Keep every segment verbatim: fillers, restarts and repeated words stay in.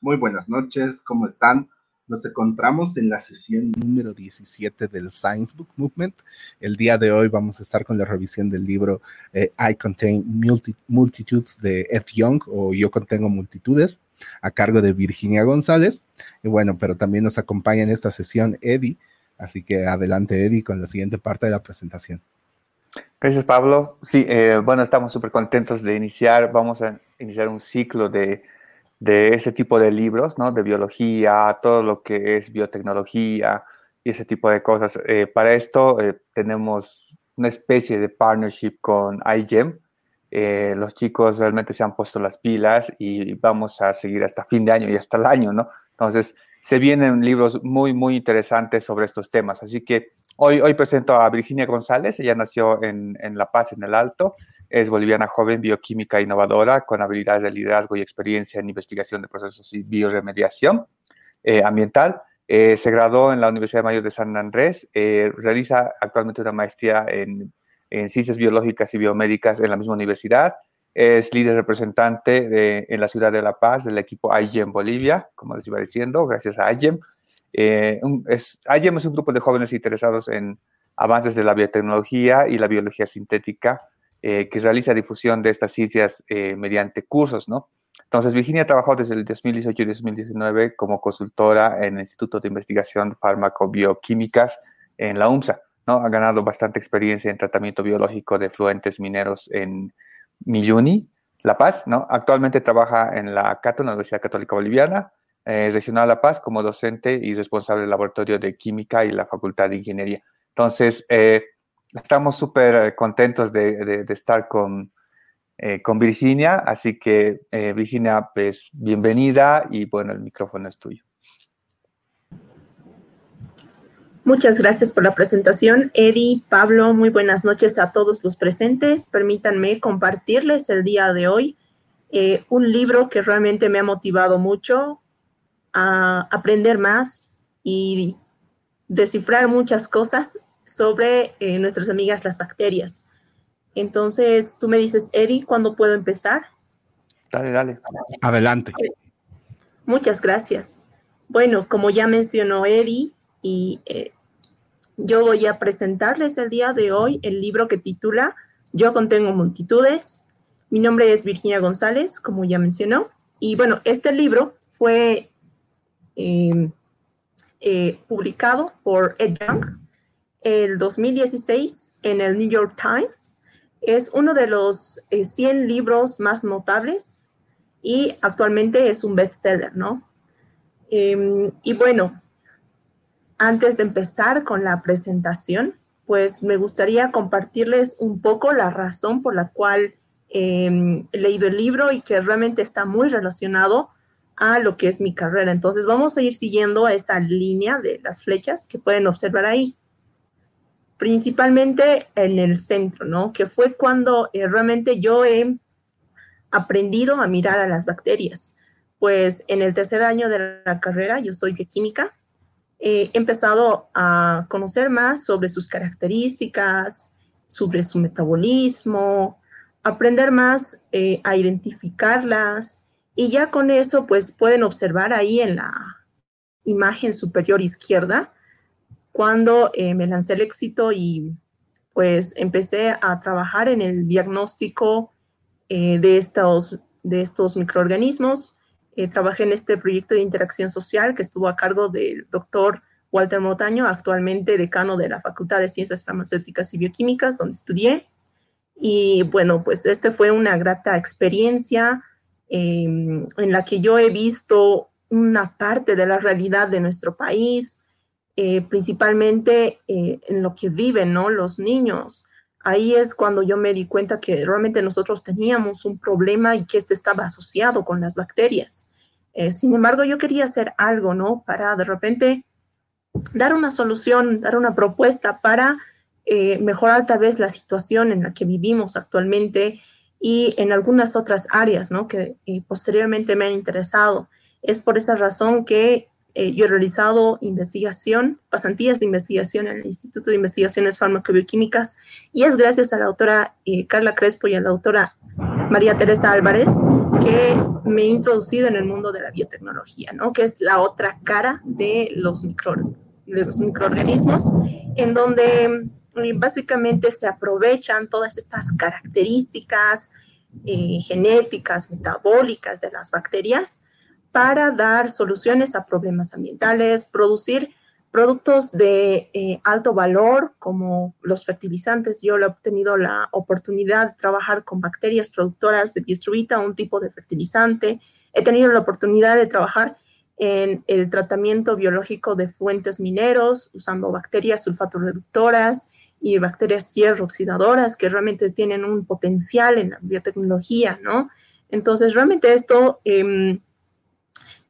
Muy buenas noches, ¿cómo están? Nos encontramos en la sesión número diecisiete del Science Book Movement. El día de hoy vamos a estar con la revisión del libro eh, I Contain Multi- Multitudes de F. Young, o Yo Contengo Multitudes, a cargo de Virginia González. Y bueno, pero también nos acompaña en esta sesión Eddie. Así que adelante, Eddie, con la siguiente parte de la presentación. Gracias, Pablo. Sí, eh, bueno, estamos súper contentos de iniciar. Vamos a iniciar un ciclo de... de ese tipo de libros, ¿no? De biología, todo lo que es biotecnología y ese tipo de cosas. Eh, para esto eh, tenemos una especie de partnership con iGEM. Eh, los chicos realmente se han puesto las pilas y vamos a seguir hasta fin de año y hasta el año, ¿no? Entonces, se vienen libros muy, muy interesantes sobre estos temas. Así que hoy, hoy presento a Virginia González. Ella nació en, en La Paz, en el Alto. Es boliviana joven, bioquímica innovadora, con habilidades de liderazgo y experiencia en investigación de procesos y bioremediación eh, ambiental. Eh, se graduó en la Universidad Mayor de San Andrés. Eh, realiza actualmente una maestría en, en ciencias biológicas y biomédicas en la misma universidad. Es líder representante de, en la ciudad de La Paz del equipo iGEM Bolivia, como les iba diciendo, gracias a iGEM. Eh, es, iGEM es un grupo de jóvenes interesados en avances de la biotecnología y la biología sintética, Eh, que realiza difusión de estas ciencias eh, mediante cursos, ¿no? Entonces, Virginia trabajó desde el dos mil dieciocho y dos mil diecinueve como consultora en el Instituto de Investigación Farmacobioquímicas en la UMSA, ¿no? Ha ganado bastante experiencia en tratamiento biológico de efluentes mineros en Miyuni, La Paz, ¿no? Actualmente trabaja en la CATO, la Universidad Católica Boliviana, eh, Regional La Paz, como docente y responsable del Laboratorio de Química y la Facultad de Ingeniería. Entonces, eh, Estamos súper contentos de, de, de estar con, eh, con Virginia, así que eh, Virginia, pues bienvenida y bueno, el micrófono es tuyo. Muchas gracias por la presentación, Eddie, Pablo, muy buenas noches a todos los presentes. Permítanme compartirles el día de hoy eh, un libro que realmente me ha motivado mucho a aprender más y descifrar muchas cosas sobre eh, nuestras amigas las bacterias. Entonces, tú me dices, Eddie, ¿cuándo puedo empezar? Dale, dale. Adelante. Muchas gracias. Bueno, como ya mencionó Eddie, y, eh, yo voy a presentarles el día de hoy el libro que titula Yo Contengo Multitudes. Mi nombre es Virginia González, como ya mencionó. Y bueno, este libro fue eh, eh, publicado por Ed Young, el dos mil dieciséis en el New York Times. Es uno de los eh, cien libros más notables y actualmente es un bestseller, ¿no? Eh, y bueno, antes de empezar con la presentación, pues me gustaría compartirles un poco la razón por la cual eh, he leído el libro y que realmente está muy relacionado a lo que es mi carrera. Entonces vamos a ir siguiendo esa línea de las flechas que pueden observar ahí, principalmente en el centro, ¿no? Que fue cuando eh, realmente yo he aprendido a mirar a las bacterias. Pues en el tercer año de la carrera, yo soy bioquímica, eh, he empezado a conocer más sobre sus características, sobre su metabolismo, aprender más eh, a identificarlas, y ya con eso, pues pueden observar ahí en la imagen superior izquierda, cuando eh, me lancé el éxito y pues empecé a trabajar en el diagnóstico eh, de, estos, de estos microorganismos. Eh, trabajé en este proyecto de interacción social que estuvo a cargo del doctor Walter Montaño, actualmente decano de la Facultad de Ciencias Farmacéuticas y Bioquímicas, donde estudié. Y bueno, pues este fue una grata experiencia eh, en la que yo he visto una parte de la realidad de nuestro país, Eh, principalmente eh, en lo que viven, ¿no? Los niños. Ahí es cuando yo me di cuenta que realmente nosotros teníamos un problema y que este estaba asociado con las bacterias. Eh, sin embargo, yo quería hacer algo, ¿no? Para de repente dar una solución, dar una propuesta para eh, mejorar tal vez la situación en la que vivimos actualmente y en algunas otras áreas, ¿no? Que eh, posteriormente me han interesado. Es por esa razón que Eh, yo he realizado investigación, pasantías de investigación en el Instituto de Investigaciones Farmacobioquímicas, y es gracias a la autora eh, Carla Crespo y a la autora María Teresa Álvarez que me he introducido en el mundo de la biotecnología, ¿no? Que es la otra cara de los, micro, de los microorganismos, en donde básicamente se aprovechan todas estas características eh, genéticas, metabólicas de las bacterias para dar soluciones a problemas ambientales, producir productos de eh, alto valor como los fertilizantes. Yo he obtenido la oportunidad de trabajar con bacterias productoras de biestruvita, un tipo de fertilizante. He tenido la oportunidad de trabajar en el tratamiento biológico de fuentes mineros usando bacterias sulfato-reductoras y bacterias hierro-oxidadoras que realmente tienen un potencial en la biotecnología, ¿no? Entonces, realmente esto... Eh,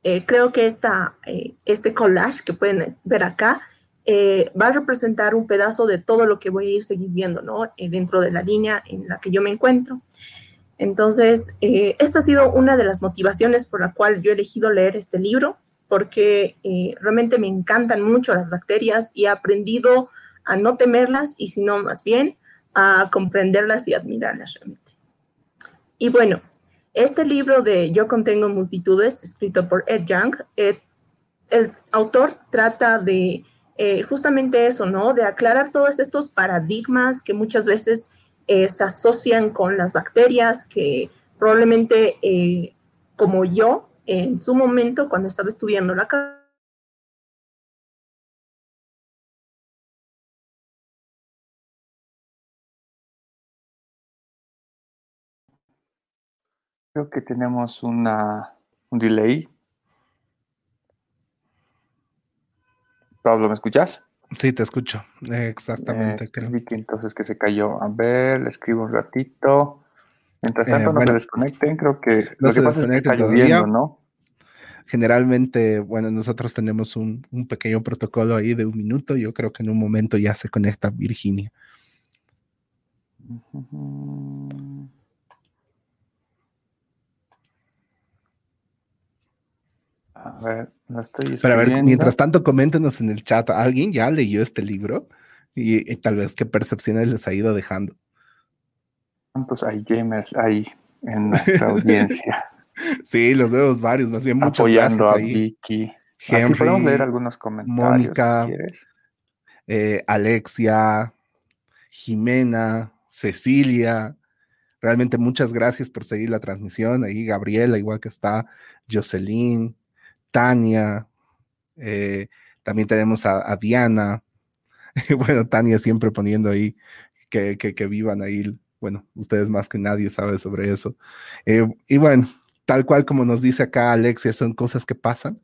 Eh, creo que esta, eh, este collage que pueden ver acá eh, va a representar un pedazo de todo lo que voy a ir seguir viendo, ¿no? Eh, dentro de la línea en la que yo me encuentro. Entonces, eh, esta ha sido una de las motivaciones por la cual yo he elegido leer este libro, porque eh, realmente me encantan mucho las bacterias y he aprendido a no temerlas y, sino más bien, a comprenderlas y admirarlas realmente. Y bueno, este libro de Yo contengo multitudes, escrito por Ed Young, eh, el autor trata de eh, justamente eso, ¿no? De aclarar todos estos paradigmas que muchas veces eh, se asocian con las bacterias, que probablemente, eh, como yo, en su momento, cuando estaba estudiando la carrera, creo que tenemos una, un delay. Pablo, ¿me escuchas? Sí, te escucho. Exactamente, eh, creo. Que entonces que se cayó. A ver, le escribo un ratito. Mientras tanto, eh, bueno, no se desconecten. Creo que no lo que pasa es que está lloviendo, ¿no? Generalmente, bueno, nosotros tenemos un, un pequeño protocolo ahí de un minuto. Yo creo que en un momento ya se conecta Virginia. Uh-huh. A ver, no estoy escribiendo. Pero a ver, mientras tanto, coméntenos en el chat. ¿Alguien ya leyó este libro? Y, y tal vez, ¿qué percepciones les ha ido dejando? ¿Cuántos hay gamers ahí en nuestra audiencia? Sí, los vemos varios, más bien muchos. Apoyando a ahí. Vicky. Henry, así podemos leer algunos comentarios. Mónica, si eh, Alexia, Jimena, Cecilia. Realmente muchas gracias por seguir la transmisión. Ahí Gabriela, igual que está Jocelyn, Tania, eh, también tenemos a, a Diana, bueno, Tania siempre poniendo ahí que, que, que vivan ahí, bueno, ustedes más que nadie saben sobre eso, eh, y bueno, tal cual como nos dice acá Alexia, son cosas que pasan,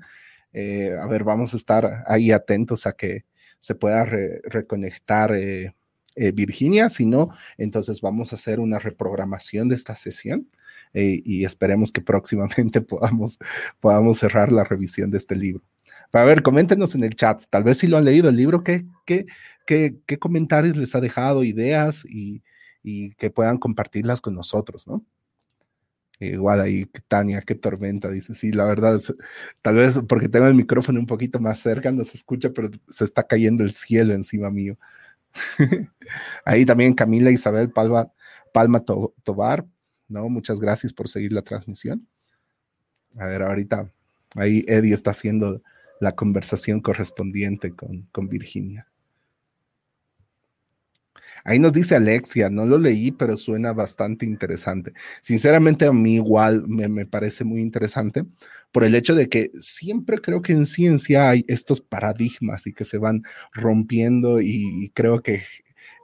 eh, a ver, vamos a estar ahí atentos a que se pueda re- reconectar eh, eh, Virginia, si no, entonces vamos a hacer una reprogramación de esta sesión, y esperemos que próximamente podamos, podamos cerrar la revisión de este libro. A ver, coméntenos en el chat, tal vez si lo han leído el libro, ¿qué, qué, qué, qué comentarios les ha dejado, ideas, y, y que puedan compartirlas con nosotros, ¿no? Igual ahí, Tania, qué tormenta, dice, sí, la verdad, es, tal vez porque tengo el micrófono un poquito más cerca, no se escucha, pero se está cayendo el cielo encima mío. Ahí también Camila Isabel Palma, Palma Tobar, ¿no? Muchas gracias por seguir la transmisión. A ver, ahorita ahí Eddie está haciendo la conversación correspondiente con, con Virginia. Ahí nos dice Alexia, no lo leí, pero suena bastante interesante. Sinceramente, a mí igual me, me parece muy interesante por el hecho de que siempre creo que en ciencia hay estos paradigmas y que se van rompiendo y, y creo que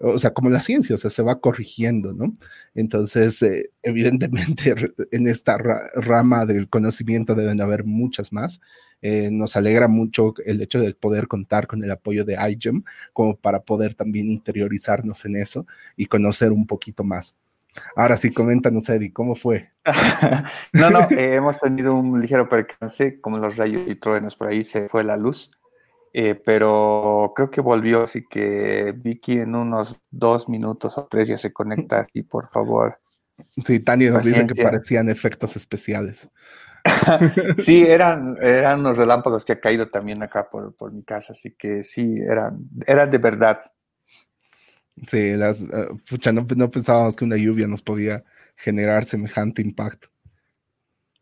o sea, como la ciencia, o sea, se va corrigiendo, ¿no? Entonces, eh, evidentemente, en esta ra- rama del conocimiento deben haber muchas más. Eh, nos alegra mucho el hecho de poder contar con el apoyo de iGEM, como para poder también interiorizarnos en eso y conocer un poquito más. Ahora sí, coméntanos, Eddie, ¿cómo fue? no, no, eh, hemos tenido un ligero percance, como los rayos y truenos por ahí, se fue la luz. Eh, pero creo que volvió, así que Vicky en unos dos minutos o tres ya se conecta aquí, por favor. Sí, Tania nos dice que parecían efectos especiales. Sí, eran, eran unos relámpagos que ha caído también acá por, por mi casa, así que sí, eran, eran de verdad. Sí, las, uh, pucha, no, no pensábamos que una lluvia nos podía generar semejante impacto.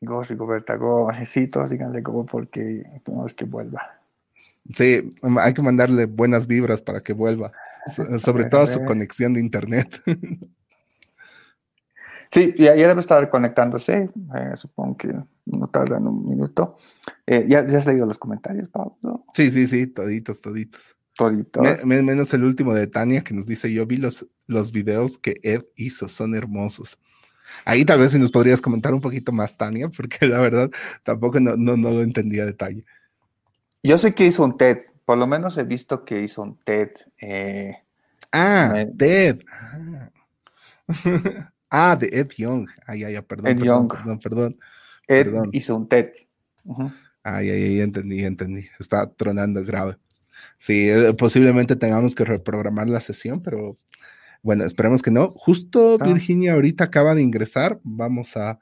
Gósico, Bertagó, Ajecito, díganle como porque no es que vuelva. Sí, hay que mandarle buenas vibras para que vuelva, so, sobre todo su conexión de internet. Sí, ya, ya debe estar conectándose, eh, supongo que no tardan un minuto. Eh, ¿ya, ¿Ya has leído los comentarios, Pablo? Sí, sí, sí, toditos, toditos. Toditos. Me, menos el último de Tania que nos dice, yo vi los, los videos que Ed hizo, son hermosos. Ahí tal vez si nos podrías comentar un poquito más, Tania, porque la verdad tampoco no, no, no lo entendía a detalle. Yo sé que hizo un TED, por lo menos he visto que hizo un TED. Eh, ah, eh, TED. Ah. Ah, de Ed Yong. Ay, ay, ay, perdón. Ed perdón, Young. Perdón, perdón. Ed perdón. Hizo un TED. Uh-huh. Ay, ay, ay, entendí, entendí. Está tronando grave. Sí, eh, posiblemente tengamos que reprogramar la sesión, pero bueno, esperemos que no. Justo ah. Virginia ahorita acaba de ingresar. Vamos a,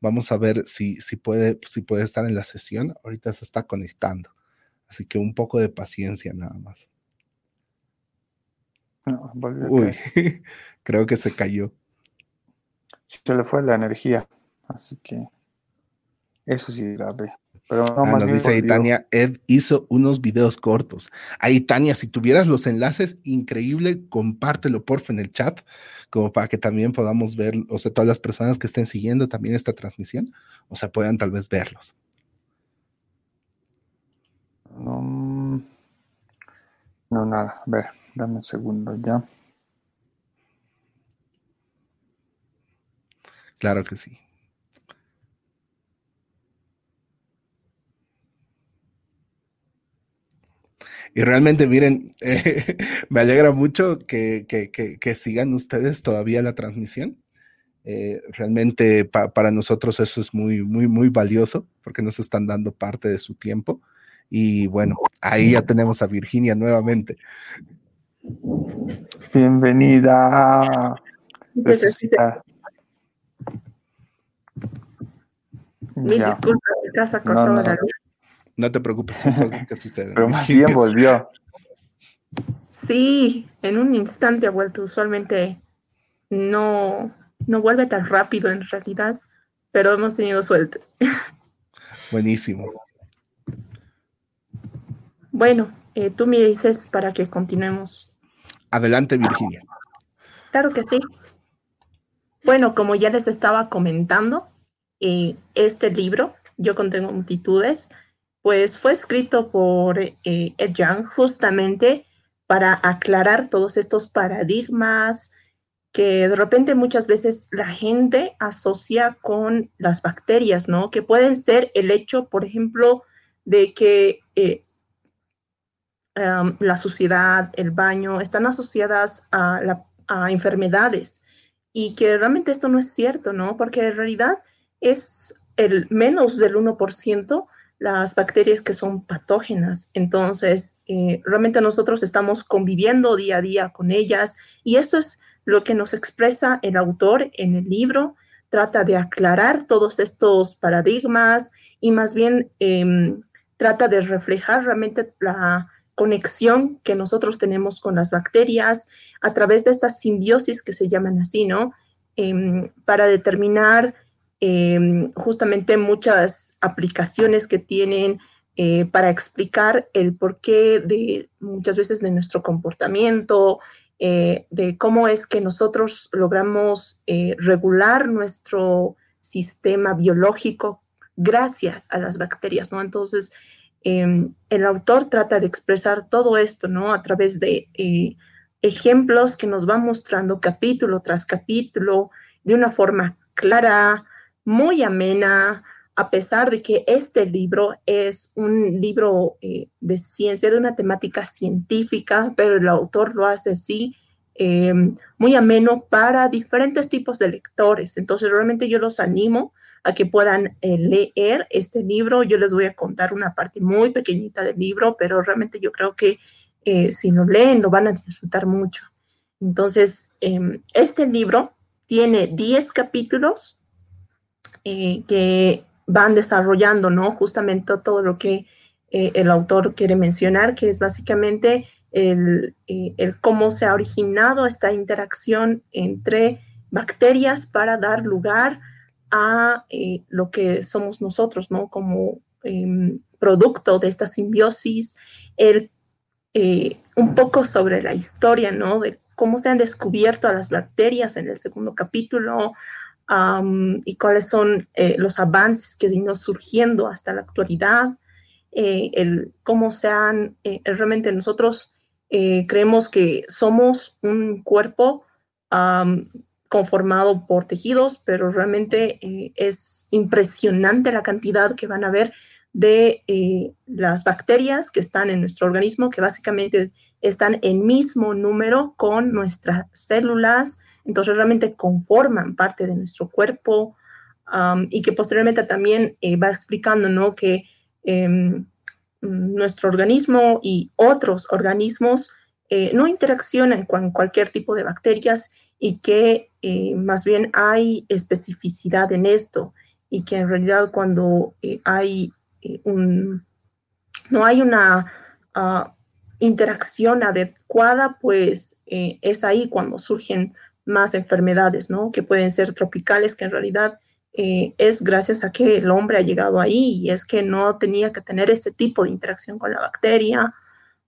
vamos a ver si, si, puede, si puede estar en la sesión. Ahorita se está conectando. Así que un poco de paciencia nada más. No, Uy, creo que se cayó. Se le fue la energía, así que eso sí grave. Pero no ah, más nos dice Tania, Ed hizo unos videos cortos. Ahí Tania, si tuvieras los enlaces, increíble, compártelo porfa en el chat, como para que también podamos ver, o sea, todas las personas que estén siguiendo también esta transmisión, o sea, puedan tal vez verlos. No, no nada, a ver, dame un segundo ya. Claro que sí. Y realmente, miren, eh, me alegra mucho que, que, que, que sigan ustedes todavía la transmisión. Eh, realmente pa, para nosotros eso es muy, muy, muy valioso porque nos están dando parte de su tiempo. Y bueno, ahí ya tenemos a Virginia nuevamente. Bienvenida. Resucita. Mil ya. disculpas, mi casa cortó no, no, la luz. No te preocupes, son cosas que suceden. Pero más bien volvió. Sí, en un instante ha vuelto. Usualmente no, no vuelve tan rápido en realidad, pero hemos tenido suerte. Buenísimo. Bueno, eh, tú me dices para que continuemos. Adelante, Virginia. Claro que sí. Bueno, como ya les estaba comentando, eh, este libro, Yo Contengo Multitudes, pues fue escrito por eh, Ed Yong justamente para aclarar todos estos paradigmas que de repente muchas veces la gente asocia con las bacterias, ¿no? Que pueden ser el hecho, por ejemplo, de que eh, um, la suciedad, el baño, están asociadas a, la, a enfermedades. Y que realmente esto no es cierto, ¿no? Porque en realidad es el menos del uno por ciento las bacterias que son patógenas. Entonces, eh, realmente nosotros estamos conviviendo día a día con ellas y eso es lo que nos expresa el autor en el libro. Trata de aclarar todos estos paradigmas y más bien eh, trata de reflejar realmente la conexión que nosotros tenemos con las bacterias a través de estas simbiosis que se llaman así, ¿no? Eh, para determinar eh, justamente muchas aplicaciones que tienen eh, para explicar el porqué de muchas veces de nuestro comportamiento, eh, de cómo es que nosotros logramos eh, regular nuestro sistema biológico gracias a las bacterias, ¿no? Entonces, Eh, el autor trata de expresar todo esto, ¿no? A través de eh, ejemplos que nos va mostrando capítulo tras capítulo de una forma clara, muy amena, a pesar de que este libro es un libro eh, de ciencia, de una temática científica, pero el autor lo hace así, eh, muy ameno para diferentes tipos de lectores. Entonces, realmente yo los animo a que puedan eh, leer este libro. Yo les voy a contar una parte muy pequeñita del libro, pero realmente yo creo que eh, si lo leen lo van a disfrutar mucho. Entonces, eh, este libro tiene diez capítulos eh, que van desarrollando, ¿no? Justamente todo lo que eh, el autor quiere mencionar, que es básicamente el, eh, el cómo se ha originado esta interacción entre bacterias para dar lugar a eh, lo que somos nosotros, ¿no? Como eh, producto de esta simbiosis, el, eh, un poco sobre la historia, ¿no? De cómo se han descubierto a las bacterias en el segundo capítulo, um, y cuáles son eh, los avances que han ido surgiendo hasta la actualidad, eh, el cómo se han, eh, realmente nosotros eh, creemos que somos un cuerpo um, conformado por tejidos, pero realmente eh, es impresionante la cantidad que van a haber de eh, las bacterias que están en nuestro organismo, que básicamente están en mismo número con nuestras células, entonces realmente conforman parte de nuestro cuerpo, um, y que posteriormente también eh, va explicando, ¿no? Que eh, nuestro organismo y otros organismos eh, no interaccionan con cualquier tipo de bacterias y que eh, más bien hay especificidad en esto, y que en realidad cuando eh, hay eh, un, no hay una... Uh, interacción adecuada, pues eh, es ahí cuando surgen más enfermedades, ¿no? Que pueden ser tropicales, que en realidad eh, es gracias a que el hombre ha llegado ahí, y es que no tenía que tener ese tipo de interacción con la bacteria,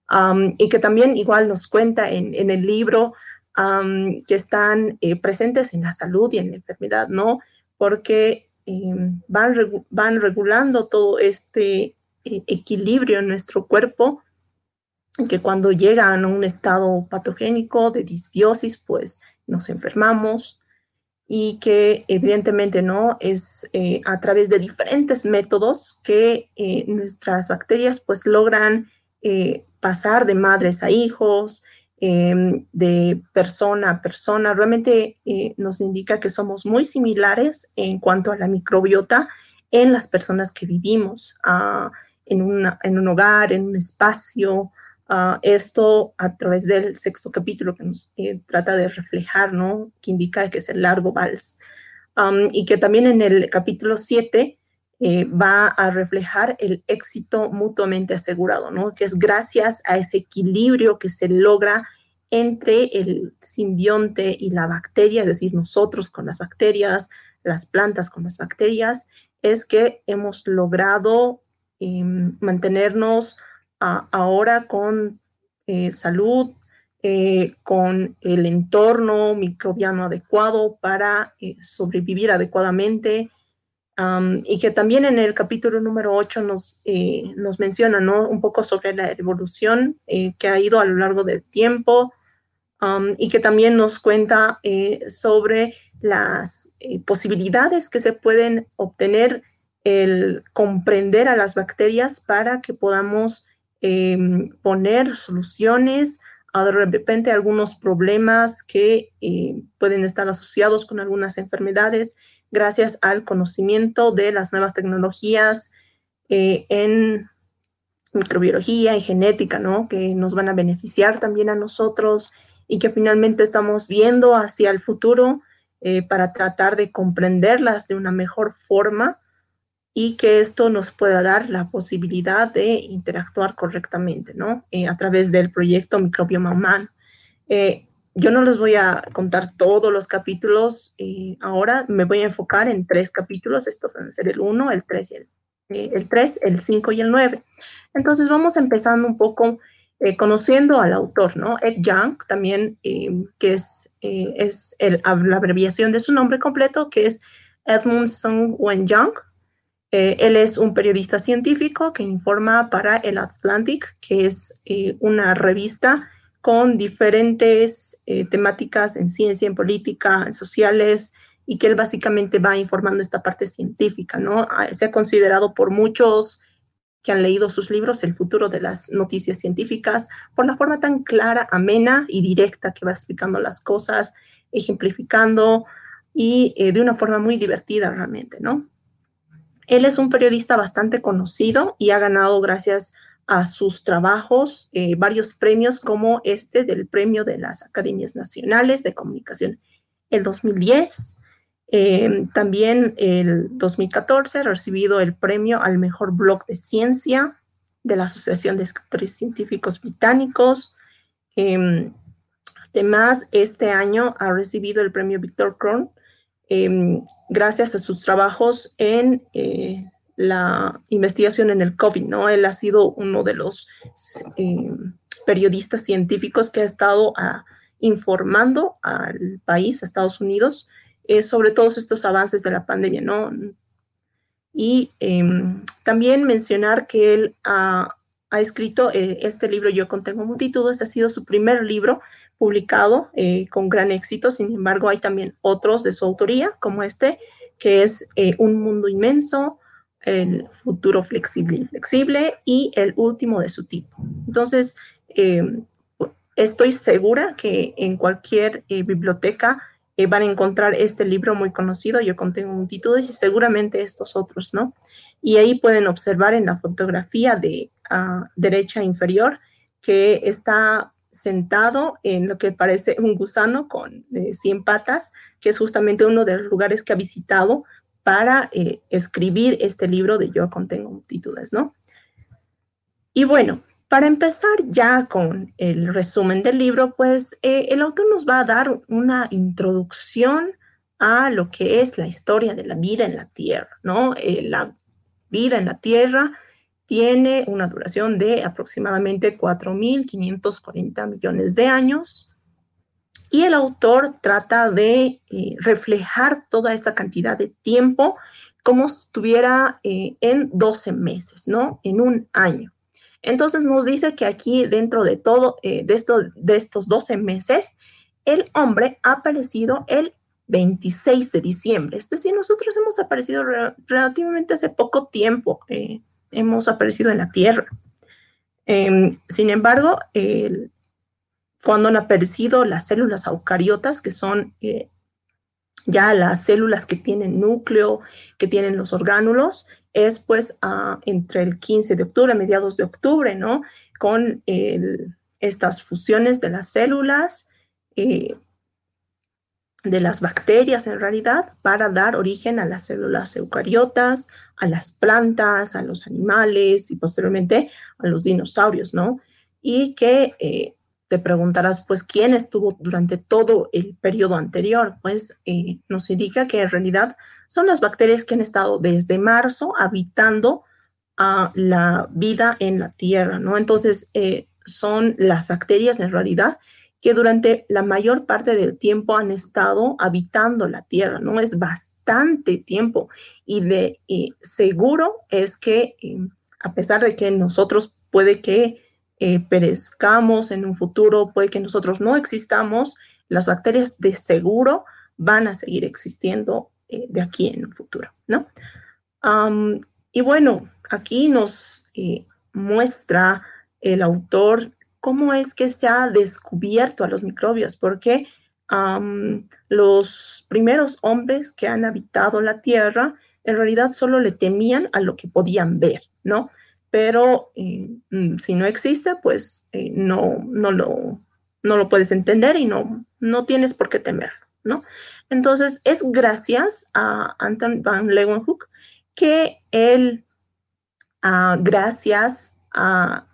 um, y que también igual nos cuenta en, en el libro um, que están eh, presentes en la salud y en la enfermedad, ¿no? Porque eh, van, regu- van regulando todo este eh, equilibrio en nuestro cuerpo, que cuando llegan a un estado patogénico de disbiosis, pues nos enfermamos, y que evidentemente no es eh, a través de diferentes métodos que eh, nuestras bacterias pues logran eh, pasar de madres a hijos, eh, de persona a persona. Realmente eh, nos indica que somos muy similares en cuanto a la microbiota en las personas que vivimos ah, en, una, en un hogar, en un espacio. Uh, esto a través del sexto capítulo que nos eh, trata de reflejar, ¿no? Que indica que es el largo vals. Um, y que también en el capítulo siete eh, va a reflejar el éxito mutuamente asegurado, ¿no? Que es gracias a ese equilibrio que se logra entre el simbionte y la bacteria, es decir, nosotros con las bacterias, las plantas con las bacterias, es que hemos logrado eh, mantenernos ahora con eh, salud, eh, con el entorno microbiano adecuado para eh, sobrevivir adecuadamente, um, y que también en el capítulo número ocho nos, eh, nos menciona, ¿no? Un poco sobre la evolución eh, que ha ido a lo largo del tiempo, um, y que también nos cuenta eh, sobre las eh, posibilidades que se pueden obtener el comprender a las bacterias para que podamos Eh, poner soluciones a de repente algunos problemas que eh, pueden estar asociados con algunas enfermedades gracias al conocimiento de las nuevas tecnologías eh, en microbiología y genética, ¿no? Que nos van a beneficiar también a nosotros, y que finalmente estamos viendo hacia el futuro eh, para tratar de comprenderlas de una mejor forma, y que esto nos pueda dar la posibilidad de interactuar correctamente, ¿no? Eh, a través del proyecto Microbioma Humano. Eh, yo no les voy a contar todos los capítulos, eh, ahora me voy a enfocar en tres capítulos, estos van a ser el uno, el tres, el, eh, el tres, el cinco y el nueve. Entonces vamos empezando un poco eh, conociendo al autor, ¿no? Ed Young, también, eh, que es, eh, es el, la abreviación de su nombre completo, que es Edmund Sung-Wen Yong. Eh, él es un periodista científico que informa para el Atlantic, que es eh, una revista con diferentes eh, temáticas en ciencia, en política, en sociales, y que él básicamente va informando esta parte científica, ¿no? Se ha considerado por muchos que han leído sus libros el futuro de las noticias científicas por la forma tan clara, amena y directa que va explicando las cosas, ejemplificando y eh, de una forma muy divertida realmente, ¿no? Él es un periodista bastante conocido y ha ganado, gracias a sus trabajos, eh, varios premios como este del Premio de las Academias Nacionales de Comunicación el dos mil diez. Eh, también el dos mil catorce ha recibido el premio al mejor blog de ciencia de la Asociación de Escritores Científicos Británicos. Eh, además, este año ha recibido el premio Victor Kron eh, gracias a sus trabajos en eh, la investigación en el COVID, ¿no? Él ha sido uno de los eh, periodistas científicos que ha estado a, informando al país, a Estados Unidos, eh, sobre todos estos avances de la pandemia, ¿no? Y eh, también mencionar que él ha, ha escrito eh, este libro, Yo contengo multitudes, ha sido su primer libro publicado eh, con gran éxito. Sin embargo, hay también otros de su autoría, como este, que es eh, Un mundo inmenso, El futuro flexible e inflexible, y el último de su tipo. Entonces, eh, estoy segura que en cualquier eh, biblioteca eh, van a encontrar este libro muy conocido, Yo contengo multitudes, y seguramente estos otros, ¿no? Y ahí pueden observar en la fotografía de uh, derecha inferior que está sentado en lo que parece un gusano con eh, cien patas, que es justamente uno de los lugares que ha visitado para eh, escribir este libro de Yo contengo multitudes, ¿no? Y bueno, para empezar ya con el resumen del libro, pues eh, el autor nos va a dar una introducción a lo que es la historia de la vida en la Tierra, ¿no? Eh, la vida en la Tierra tiene una duración de aproximadamente cuatro mil quinientos cuarenta millones de años. Y el autor trata de eh, reflejar toda esta cantidad de tiempo como si estuviera eh, en doce meses, ¿no? En un año. Entonces nos dice que aquí dentro de todo, eh, de, esto, de estos doce meses, el hombre ha aparecido el veintiséis de diciembre. Es decir, nosotros hemos aparecido re- relativamente hace poco tiempo. Eh, hemos aparecido en la Tierra. Eh, sin embargo, el... Eh, cuando han aparecido las células eucariotas, que son eh, ya las células que tienen núcleo, que tienen los orgánulos, es pues ah, entre el quince de octubre, mediados de octubre, ¿no? Con el, estas fusiones de las células, eh, de las bacterias en realidad, para dar origen a las células eucariotas, a las plantas, a los animales y posteriormente a los dinosaurios, ¿no? Y que... Eh, Te preguntarás, pues, ¿quién estuvo durante todo el periodo anterior? Pues eh, nos indica que en realidad son las bacterias que han estado desde marzo habitando uh, la vida en la Tierra, ¿no? Entonces, eh, son las bacterias en realidad que durante la mayor parte del tiempo han estado habitando la Tierra, ¿no? Es bastante tiempo y de eh, seguro es que, eh, a pesar de que nosotros puede que Eh, perezcamos en un futuro, puede que nosotros no existamos, las bacterias de seguro van a seguir existiendo eh, de aquí en un futuro, ¿no? Um, y bueno, aquí nos eh, muestra el autor cómo es que se ha descubierto a los microbios, porque um, los primeros hombres que han habitado la Tierra en realidad solo le temían a lo que podían ver, ¿no? Pero eh, si no existe, pues eh, no, no, lo, no lo puedes entender y no, no tienes por qué temerlo, ¿no? Entonces, es gracias a Anton van Leeuwenhoek que él, ah, gracias a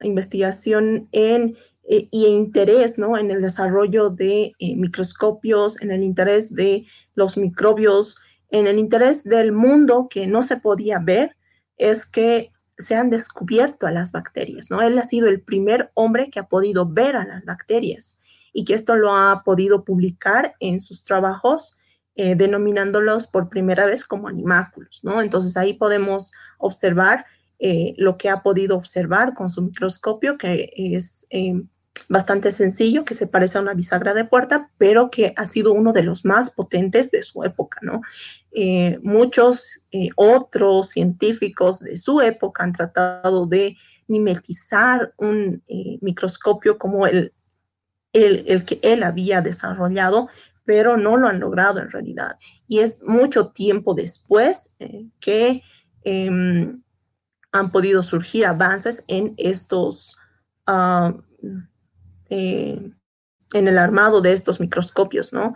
investigación en, eh, y interés, ¿no? En el desarrollo de eh, microscopios, en el interés de los microbios, en el interés del mundo que no se podía ver, es que se han descubierto a las bacterias, ¿no? Él ha sido el primer hombre que ha podido ver a las bacterias y que esto lo ha podido publicar en sus trabajos, eh, denominándolos por primera vez como animáculos, ¿no? Entonces ahí podemos observar eh, lo que ha podido observar con su microscopio, que es eh, bastante sencillo, que se parece a una bisagra de puerta, pero que ha sido uno de los más potentes de su época, ¿no? Eh, muchos eh, otros científicos de su época han tratado de mimetizar un eh, microscopio como el, el, el que él había desarrollado, pero no lo han logrado en realidad. Y es mucho tiempo después eh, que eh, han podido surgir avances en estos uh, Eh, en el armado de estos microscopios, ¿no?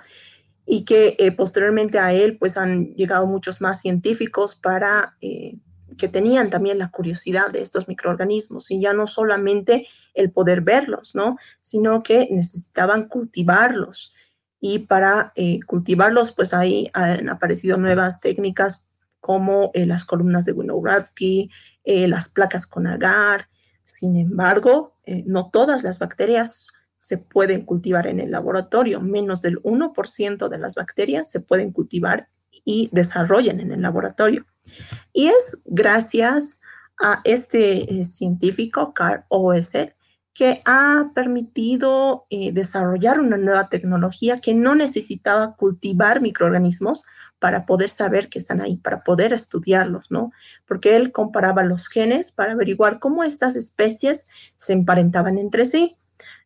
Y que eh, posteriormente a él, pues, han llegado muchos más científicos para, eh, que tenían también la curiosidad de estos microorganismos, y ya no solamente el poder verlos, ¿no? Sino que necesitaban cultivarlos. y para eh, cultivarlos, pues ahí han aparecido nuevas técnicas como eh, las columnas de Winogradski, eh, las placas con agar. Sin embargo, eh, no todas las bacterias se pueden cultivar en el laboratorio. Menos del uno por ciento de las bacterias se pueden cultivar y desarrollan en el laboratorio. Y es gracias a este eh, científico, Carl Woese, que ha permitido eh, desarrollar una nueva tecnología que no necesitaba cultivar microorganismos para poder saber que están ahí, para poder estudiarlos, ¿no? Porque él comparaba los genes para averiguar cómo estas especies se emparentaban entre sí.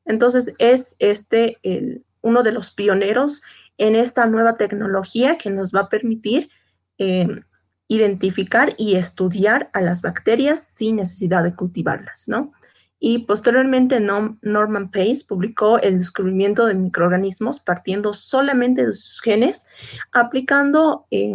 Entonces, es este el, uno de los pioneros en esta nueva tecnología que nos va a permitir eh, identificar y estudiar a las bacterias sin necesidad de cultivarlas, ¿no? Y posteriormente Norman Pace publicó el descubrimiento de microorganismos partiendo solamente de sus genes, aplicando, eh,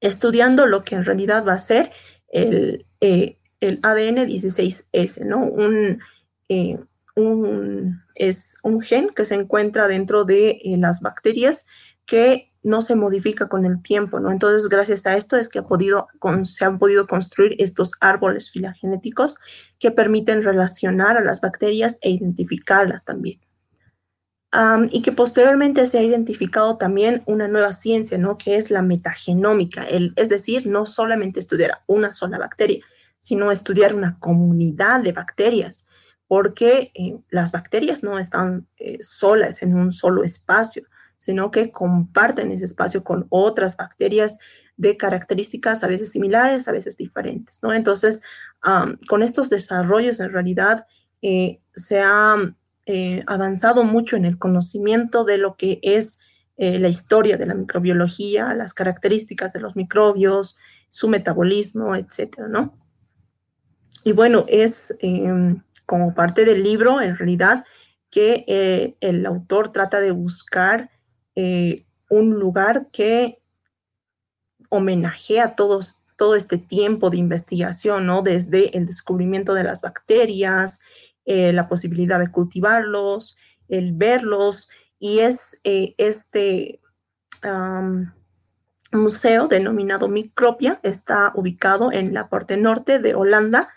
estudiando lo que en realidad va a ser el, eh, el A D N dieciséis ese, ¿no? Un, eh, un, es un gen que se encuentra dentro de eh, las bacterias que no se modifica con el tiempo, ¿no? Entonces, gracias a esto es que ha podido, con, se han podido construir estos árboles filogenéticos que permiten relacionar a las bacterias e identificarlas también. Um, y que posteriormente se ha identificado también una nueva ciencia, ¿no? Que es la metagenómica, el, es decir, no solamente estudiar una sola bacteria, sino estudiar una comunidad de bacterias, porque eh, las bacterias no están eh, solas en un solo espacio, sino que comparten ese espacio con otras bacterias de características a veces similares, a veces diferentes, ¿no? Entonces, um, con estos desarrollos, en realidad, eh, se ha eh, avanzado mucho en el conocimiento de lo que es eh, la historia de la microbiología, las características de los microbios, su metabolismo, etcétera, ¿no? Y bueno, es eh, como parte del libro, en realidad, que eh, el autor trata de buscar Eh, un lugar que homenajea todos, todo este tiempo de investigación, ¿no? Desde el descubrimiento de las bacterias, eh, la posibilidad de cultivarlos, el verlos, y es eh, este um, museo denominado Micropia, está ubicado en la parte norte de Holanda,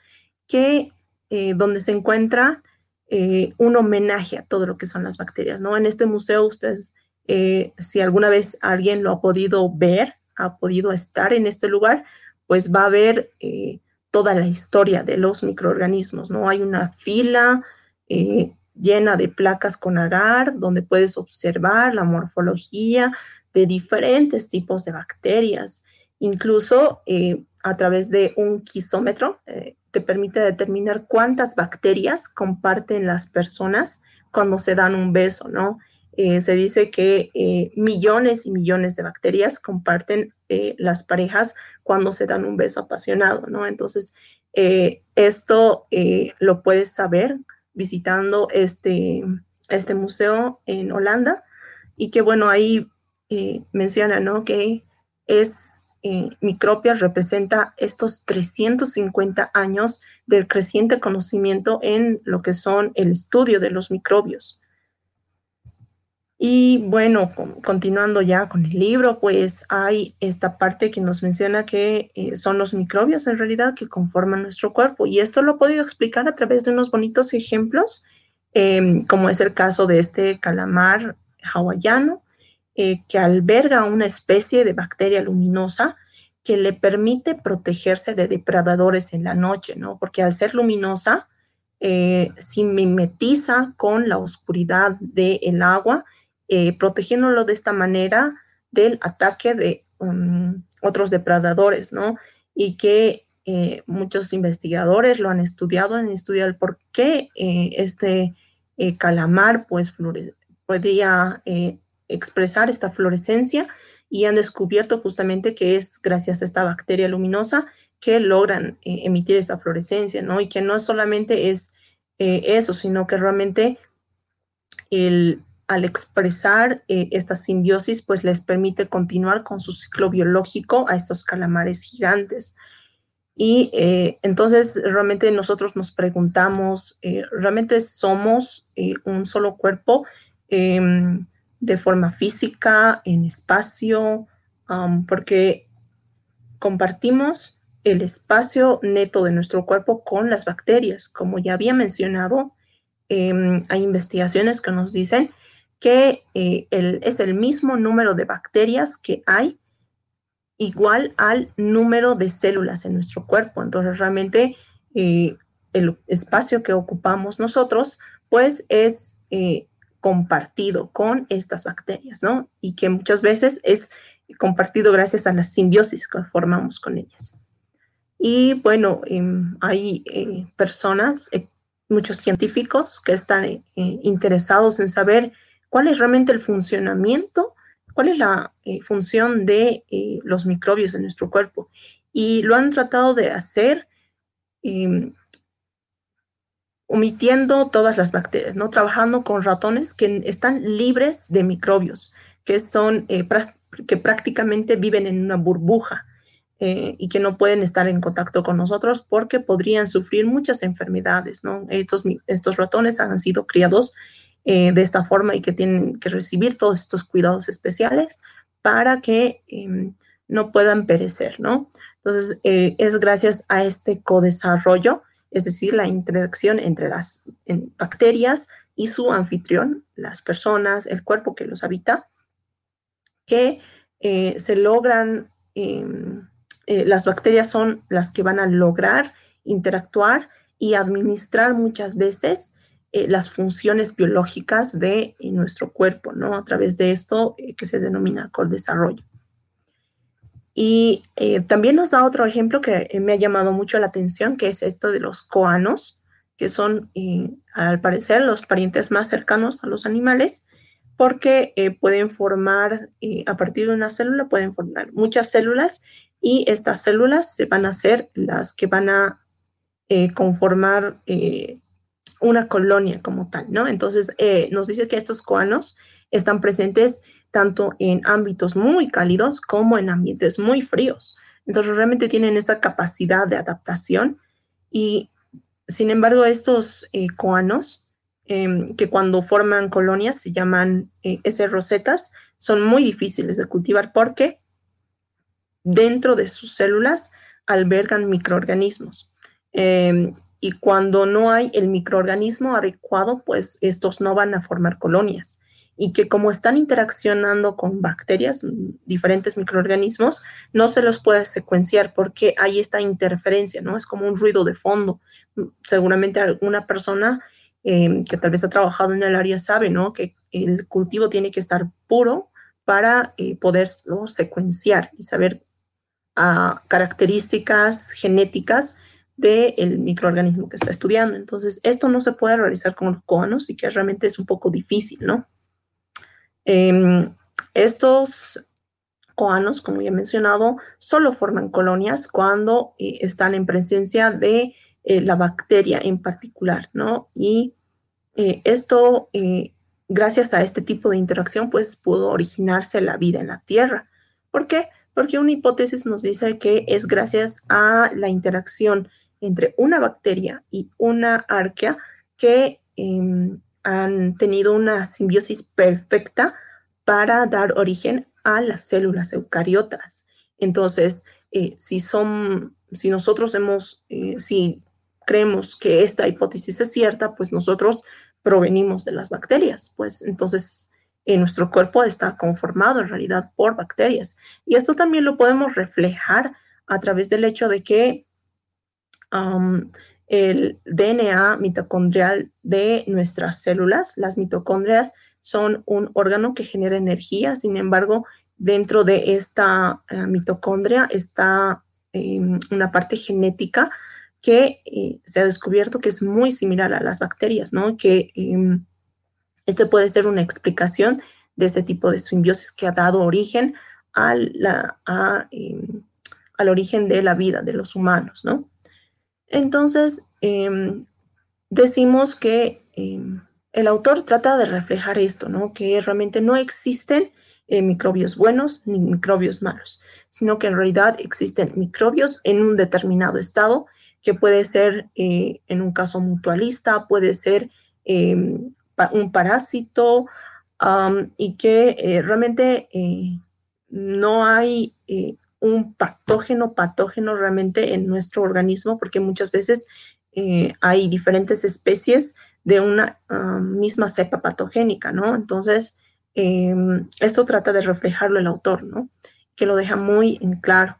que, eh, donde se encuentra eh, un homenaje a todo lo que son las bacterias, ¿no? En este museo ustedes Eh, si alguna vez alguien lo ha podido ver, ha podido estar en este lugar, pues va a ver eh, toda la historia de los microorganismos, ¿no? Hay una fila eh, llena de placas con agar donde puedes observar la morfología de diferentes tipos de bacterias. Incluso eh, a través de un quisómetro eh, te permite determinar cuántas bacterias comparten las personas cuando se dan un beso, ¿no? Eh, se dice que eh, millones y millones de bacterias comparten eh, las parejas cuando se dan un beso apasionado, ¿no? Entonces, eh, esto eh, lo puedes saber visitando este, este museo en Holanda, y que, bueno, ahí eh, menciona, ¿no? Que es, eh, Micropia representa estos trescientos cincuenta años del creciente conocimiento en lo que son el estudio de los microbios. Y bueno, continuando ya con el libro, pues hay esta parte que nos menciona que eh, son los microbios en realidad que conforman nuestro cuerpo. Y esto lo he podido explicar a través de unos bonitos ejemplos, eh, como es el caso de este calamar hawaiano, eh, que alberga una especie de bacteria luminosa que le permite protegerse de depredadores en la noche, ¿no? Porque al ser luminosa, eh, se mimetiza con la oscuridad del agua, Eh, protegiéndolo de esta manera del ataque de um, otros depredadores, ¿no? Y que eh, muchos investigadores lo han estudiado, han estudiado el por qué eh, este eh, calamar pues, flore- podía eh, expresar esta fluorescencia, y han descubierto justamente que es gracias a esta bacteria luminosa que logran eh, emitir esta fluorescencia, ¿no? Y que no solamente es eh, eso, sino que realmente el al expresar eh, esta simbiosis, pues les permite continuar con su ciclo biológico a estos calamares gigantes. Y eh, entonces realmente nosotros nos preguntamos, eh, ¿realmente somos eh, un solo cuerpo? Eh, de forma física, en espacio, um, porque compartimos el espacio neto de nuestro cuerpo con las bacterias. Como ya había mencionado, eh, hay investigaciones que nos dicen que eh, el, es el mismo número de bacterias que hay igual al número de células en nuestro cuerpo. Entonces, realmente eh, el espacio que ocupamos nosotros, pues, es eh, compartido con estas bacterias, ¿no? Y que muchas veces es compartido gracias a la simbiosis que formamos con ellas. Y bueno, eh, hay eh, personas, eh, muchos científicos que están eh, interesados en saber cuál es realmente el funcionamiento, cuál es la eh, función de eh, los microbios en nuestro cuerpo. Y lo han tratado de hacer eh, omitiendo todas las bacterias, ¿no? Trabajando con ratones que están libres de microbios, que, son, eh, pra- que prácticamente viven en una burbuja. Eh, y que no pueden estar en contacto con nosotros porque podrían sufrir muchas enfermedades, ¿no? Estos, estos ratones han sido criados eh, de esta forma y que tienen que recibir todos estos cuidados especiales para que eh, no puedan perecer, ¿no? Entonces, eh, es gracias a este codesarrollo, es decir, la interacción entre las en bacterias y su anfitrión, las personas, el cuerpo que los habita, que eh, se logran... Eh, Eh, las bacterias son las que van a lograr interactuar y administrar muchas veces eh, las funciones biológicas de eh, nuestro cuerpo, ¿no? A través de esto eh, que se denomina codesarrollo. Y eh, también nos da otro ejemplo que eh, me ha llamado mucho la atención, que es esto de los coanos, que son, eh, al parecer, los parientes más cercanos a los animales, porque eh, pueden formar, eh, a partir de una célula, pueden formar muchas células. Y estas células se van a ser las que van a eh, conformar eh, una colonia como tal, ¿no? Entonces, eh, nos dice que estos coanos están presentes tanto en ámbitos muy cálidos como en ambientes muy fríos. Entonces, realmente tienen esa capacidad de adaptación. Y, sin embargo, estos eh, coanos, eh, que cuando forman colonias se llaman eh, S. rosetas, son muy difíciles de cultivar porque... dentro de sus células albergan microorganismos eh, y cuando no hay el microorganismo adecuado, pues estos no van a formar colonias y que como están interaccionando con bacterias, diferentes microorganismos, no se los puede secuenciar porque hay esta interferencia, ¿no? Es como un ruido de fondo. Seguramente alguna persona eh, que tal vez ha trabajado en el área sabe, ¿no? Que el cultivo tiene que estar puro para eh, poderlo secuenciar y saber Uh, características genéticas del microorganismo que está estudiando. Entonces, esto no se puede realizar con los coanos y que realmente es un poco difícil, ¿no? Eh, estos coanos, como ya he mencionado, solo forman colonias cuando eh, están en presencia de eh, la bacteria en particular, ¿no? Y eh, esto, eh, gracias a este tipo de interacción, pues pudo originarse la vida en la Tierra. ¿Por qué? Porque una hipótesis nos dice que es gracias a la interacción entre una bacteria y una arquea que eh, han tenido una simbiosis perfecta para dar origen a las células eucariotas. Entonces, eh, si, son, si nosotros hemos, eh, si creemos que esta hipótesis es cierta, pues nosotros provenimos de las bacterias, pues entonces... en nuestro cuerpo está conformado en realidad por bacterias. Y esto también lo podemos reflejar a través del hecho de que um, el D N A mitocondrial de nuestras células, las mitocondrias, son un órgano que genera energía. Sin embargo, dentro de esta uh, mitocondria está eh, una parte genética que eh, se ha descubierto que es muy similar a las bacterias, ¿no? Que... Eh, Este puede ser una explicación de este tipo de simbiosis que ha dado origen a la, a, eh, al origen de la vida de los humanos, ¿no? Entonces, eh, decimos que eh, el autor trata de reflejar esto, ¿no? Que realmente no existen eh, microbios buenos ni microbios malos, sino que en realidad existen microbios en un determinado estado, que puede ser, eh, en un caso mutualista, puede ser... Eh, un parásito, um, y que eh, realmente eh, no hay eh, un patógeno, patógeno realmente en nuestro organismo, porque muchas veces eh, hay diferentes especies de una uh, misma cepa patogénica, ¿no? Entonces, eh, esto trata de reflejarlo el autor, ¿no? Que lo deja muy en claro.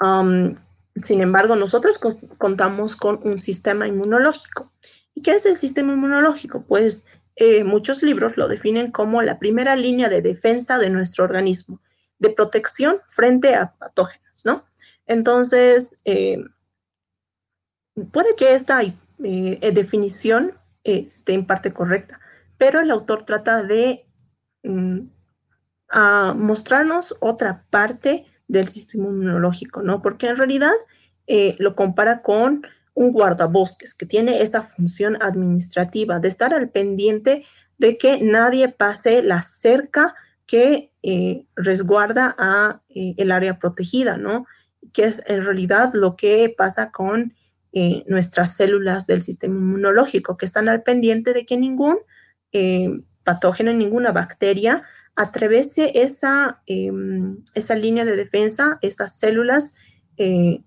Um, sin embargo, nosotros co- contamos con un sistema inmunológico. ¿Y qué es el sistema inmunológico? Pues eh, muchos libros lo definen como la primera línea de defensa de nuestro organismo, de protección frente a patógenos, ¿no? Entonces, eh, puede que esta eh, definición eh, esté en parte correcta, pero el autor trata de mm, a mostrarnos otra parte del sistema inmunológico, ¿no? Porque en realidad eh, lo compara con un guardabosques que tiene esa función administrativa de estar al pendiente de que nadie pase la cerca que eh, resguarda a eh, el área protegida, ¿no? Que es en realidad lo que pasa con eh, nuestras células del sistema inmunológico, que están al pendiente de que ningún eh, patógeno, ninguna bacteria atraviese esa, eh, esa línea de defensa, esas células eh,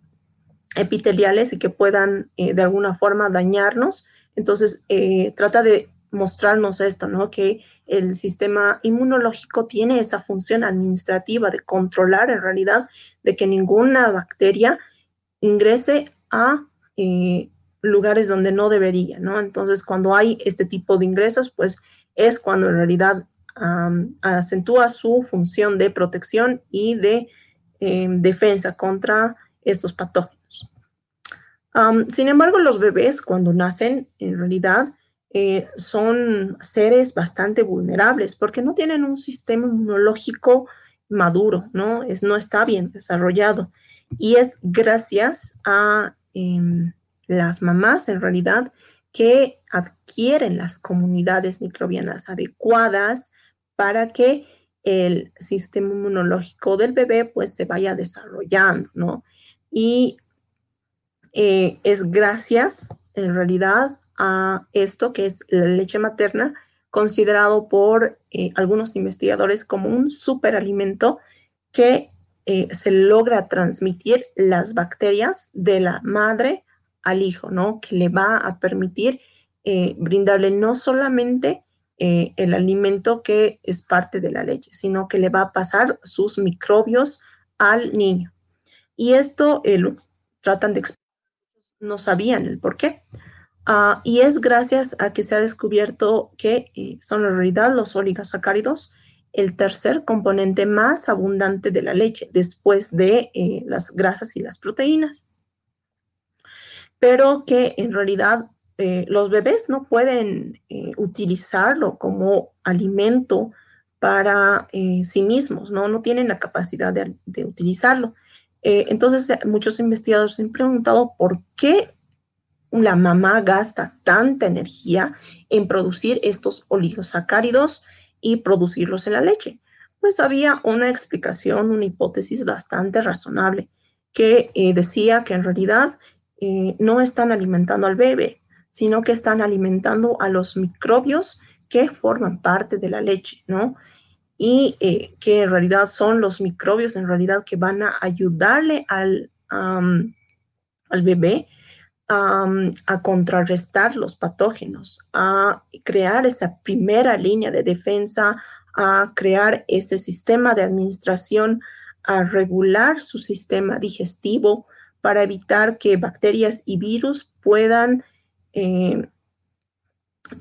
epiteliales y que puedan eh, de alguna forma dañarnos. Entonces, eh, trata de mostrarnos esto, ¿no? Que el sistema inmunológico tiene esa función administrativa de controlar en realidad de que ninguna bacteria ingrese a eh, lugares donde no debería, ¿no? Entonces, cuando hay este tipo de ingresos, pues es cuando en realidad Um, acentúa su función de protección y de eh, defensa contra estos patógenos. Um, sin embargo, los bebés cuando nacen, en realidad, eh, son seres bastante vulnerables porque no tienen un sistema inmunológico maduro, ¿no? Es, no está bien desarrollado. Y es gracias a eh, las mamás, en realidad, que adquieren las comunidades microbianas adecuadas para que el sistema inmunológico del bebé pues se vaya desarrollando, ¿no? Y eh, es gracias en realidad a esto que es la leche materna, considerado por eh, algunos investigadores como un superalimento que eh, se logra transmitir las bacterias de la madre al hijo, ¿no? Que le va a permitir eh, brindarle no solamente Eh, el alimento que es parte de la leche, sino que le va a pasar sus microbios al niño. Y esto eh, lo tratan de explicar, no sabían el por qué. Uh, y es gracias a que se ha descubierto que eh, son en realidad los oligosacáridos el tercer componente más abundante de la leche, después de eh, las grasas y las proteínas. Pero que en realidad Eh, los bebés no pueden eh, utilizarlo como alimento para eh, sí mismos, ¿no? No tienen la capacidad de, de utilizarlo. Eh, entonces, muchos investigadores se han preguntado por qué la mamá gasta tanta energía en producir estos oligosacáridos y producirlos en la leche. Pues había una explicación, una hipótesis bastante razonable, que eh, decía que en realidad eh, no están alimentando al bebé, sino que están alimentando a los microbios que forman parte de la leche, ¿no? Y eh, que en realidad son los microbios en realidad que van a ayudarle al, um, al bebé um, a contrarrestar los patógenos, a crear esa primera línea de defensa, a crear ese sistema de administración, a regular su sistema digestivo para evitar que bacterias y virus puedan Eh,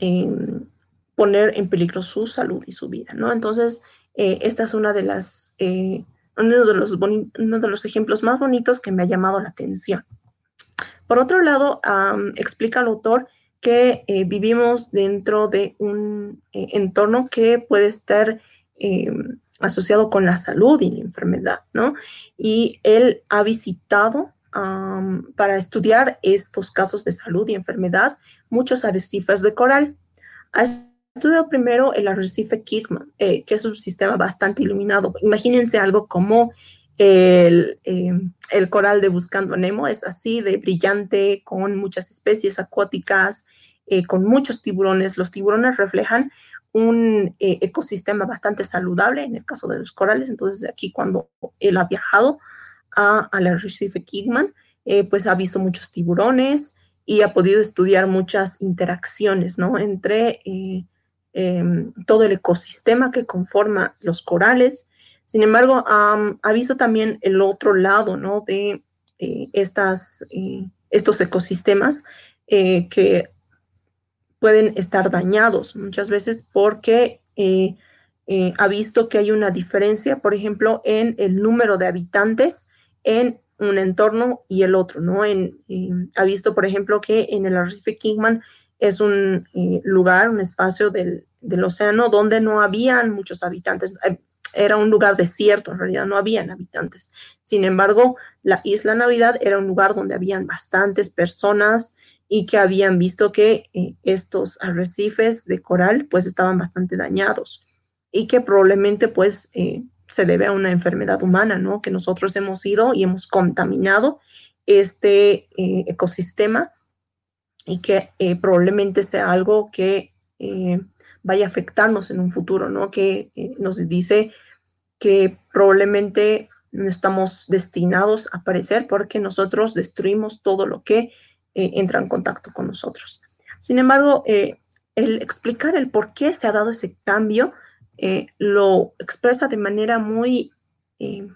eh, poner en peligro su salud y su vida, ¿no? Entonces, eh, esta es una de las, eh, uno, de los boni- uno de los ejemplos más bonitos que me ha llamado la atención. Por otro lado, um, explica el autor que eh, vivimos dentro de un eh, entorno que puede estar eh, asociado con la salud y la enfermedad, ¿no? Y él ha visitado Um, para estudiar estos casos de salud y enfermedad, muchos arrecifes de coral. Ha estudiado primero el arrecife Kirtman, eh, que es un sistema bastante iluminado. Imagínense algo como el, eh, el coral de Buscando a Nemo, es así de brillante, con muchas especies acuáticas, eh, con muchos tiburones. Los tiburones reflejan un eh, ecosistema bastante saludable en el caso de los corales. Entonces, aquí cuando él ha viajado a, al arrecife Kingman, eh, pues ha visto muchos tiburones y ha podido estudiar muchas interacciones, ¿no?, entre eh, eh, todo el ecosistema que conforma los corales. Sin embargo, um, ha visto también el otro lado, ¿no?, de eh, estas, eh, estos ecosistemas eh, que pueden estar dañados muchas veces porque eh, eh, ha visto que hay una diferencia, por ejemplo, en el número de habitantes en un entorno y el otro, ¿no? En, eh, ha visto, por ejemplo, que en el arrecife Kingman es un eh, lugar, un espacio del, del océano donde no habían muchos habitantes. Era un lugar desierto, en realidad no habían habitantes. Sin embargo, la Isla Navidad era un lugar donde habían bastantes personas y que habían visto que eh, estos arrecifes de coral pues estaban bastante dañados y que probablemente pues eh, se debe a una enfermedad humana, ¿no? Que nosotros hemos ido y hemos contaminado este eh, ecosistema y que eh, probablemente sea algo que eh, vaya a afectarnos en un futuro, ¿no? Que eh, nos dice que probablemente estamos destinados a perecer porque nosotros destruimos todo lo que eh, entra en contacto con nosotros. Sin embargo, eh, el explicar el por qué se ha dado ese cambio eh, lo expresa de manera muy eh,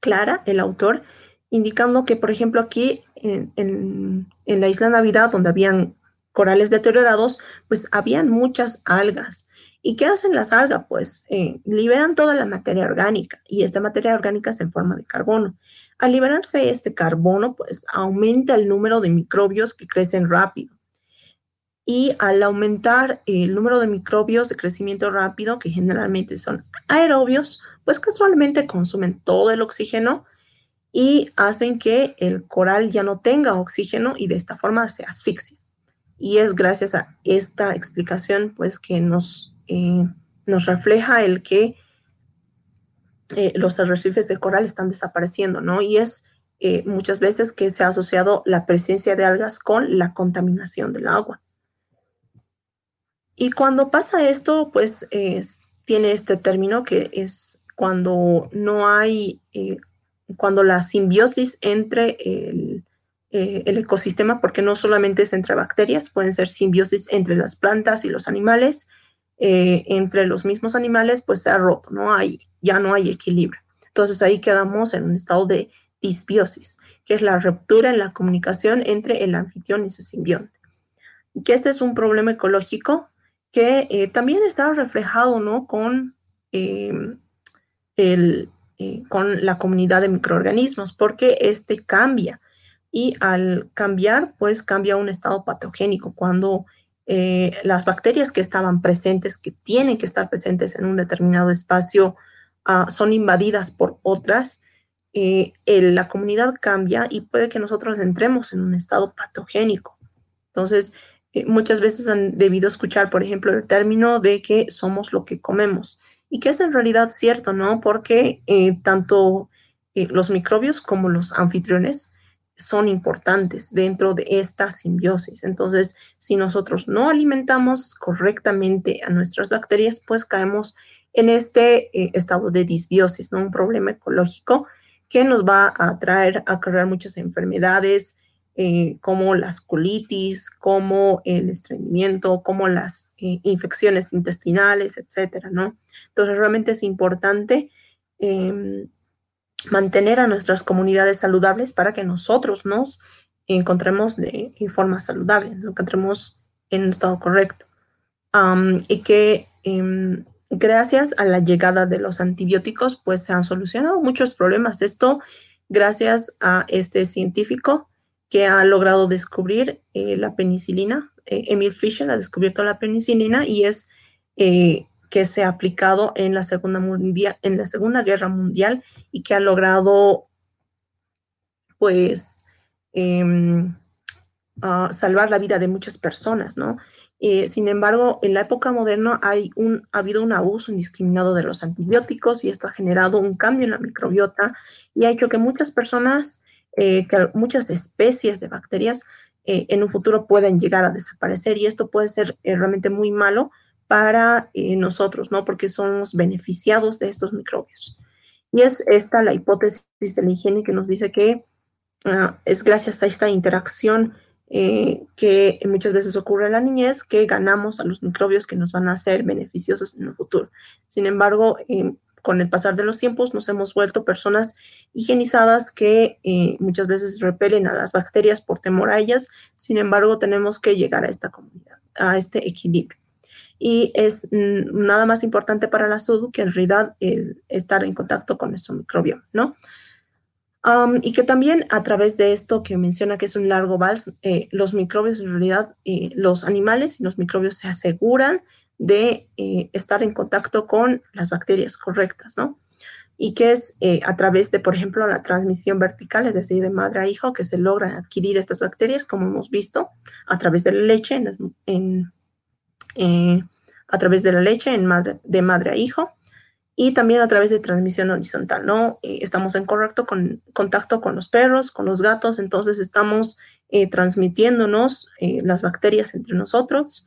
clara el autor, indicando que, por ejemplo, aquí en, en, en la Isla Navidad, donde habían corales deteriorados, pues habían muchas algas. ¿Y qué hacen las algas? Pues eh, liberan toda la materia orgánica y esta materia orgánica es en forma de carbono. Al liberarse este carbono, pues aumenta el número de microbios que crecen rápido. Y al aumentar el número de microbios de crecimiento rápido, que generalmente son aerobios, pues casualmente consumen todo el oxígeno y hacen que el coral ya no tenga oxígeno y de esta forma se asfixia. Y es gracias a esta explicación pues, que nos, eh, nos refleja el que eh, los arrecifes de coral están desapareciendo, ¿no? Y es eh, muchas veces que se ha asociado la presencia de algas con la contaminación del agua. Y cuando pasa esto, pues eh, tiene este término que es cuando no hay, eh, cuando la simbiosis entre el Eh, el ecosistema, porque no solamente es entre bacterias, pueden ser simbiosis entre las plantas y los animales, eh, entre los mismos animales, pues se ha roto, ¿no? Hay, ya no hay equilibrio. Entonces ahí quedamos en un estado de disbiosis, que es la ruptura en la comunicación entre el anfitrión y su simbionte. Y que este es un problema ecológico que eh, también está reflejado, ¿no? Con, eh, el, eh, con la comunidad de microorganismos, porque este cambia. Y al cambiar, pues cambia un estado patogénico. Cuando eh, las bacterias que estaban presentes, que tienen que estar presentes en un determinado espacio, uh, son invadidas por otras, eh, el, la comunidad cambia y puede que nosotros entremos en un estado patogénico. Entonces, eh, muchas veces han debido escuchar, por ejemplo, el término de que somos lo que comemos. Y que es en realidad cierto, ¿no? Porque eh, tanto eh, los microbios como los anfitriones son importantes dentro de esta simbiosis. Entonces, si nosotros no alimentamos correctamente a nuestras bacterias, pues caemos en este eh, estado de disbiosis, ¿no? Un problema ecológico que nos va a traer, a acarrear muchas enfermedades eh, como las colitis, como el estreñimiento, como las eh, infecciones intestinales, etcétera, ¿no? Entonces, realmente es importante eh, mantener a nuestras comunidades saludables para que nosotros nos encontremos de forma saludable, nos encontremos en un estado correcto. Um, y que um, gracias a la llegada de los antibióticos, pues se han solucionado muchos problemas. Esto gracias a este científico que ha logrado descubrir eh, la penicilina. Eh, Emil Fischer ha descubierto la penicilina y es eh, que se ha aplicado en la, segunda mundial, en la Segunda Guerra Mundial y que ha logrado pues, eh, uh, salvar la vida de muchas personas, ¿no? Eh, sin embargo, en la época moderna hay un, ha habido un abuso indiscriminado de los antibióticos y esto ha generado un cambio en la microbiota y ha hecho que muchas personas, eh, que muchas especies de bacterias eh, en un futuro puedan llegar a desaparecer y esto puede ser eh, realmente muy malo para eh, nosotros, ¿no? Porque somos beneficiados de estos microbios. Y es esta la hipótesis de la higiene que nos dice que uh, es gracias a esta interacción eh, que muchas veces ocurre en la niñez que ganamos a los microbios que nos van a ser beneficiosos en el futuro. Sin embargo, eh, con el pasar de los tiempos nos hemos vuelto personas higienizadas que eh, muchas veces repelen a las bacterias por temor a ellas. Sin embargo, tenemos que llegar a esta comunidad, a este equilibrio. Y es mm, nada más importante para la salud que en realidad el estar en contacto con nuestro microbioma, ¿no? Um, y que también a través de esto que menciona que es un largo vals, eh, los microbios en realidad, eh, los animales y los microbios se aseguran de eh, estar en contacto con las bacterias correctas, ¿no? Y que es eh, a través de, por ejemplo, la transmisión vertical, es decir, de madre a hijo, que se logran adquirir estas bacterias, como hemos visto, a través de la leche, en, en, eh, a través de la leche en madre, de madre a hijo, y también a través de transmisión horizontal, ¿no? Eh, estamos en correcto con, contacto con los perros, con los gatos, entonces estamos eh, transmitiéndonos eh, las bacterias entre nosotros.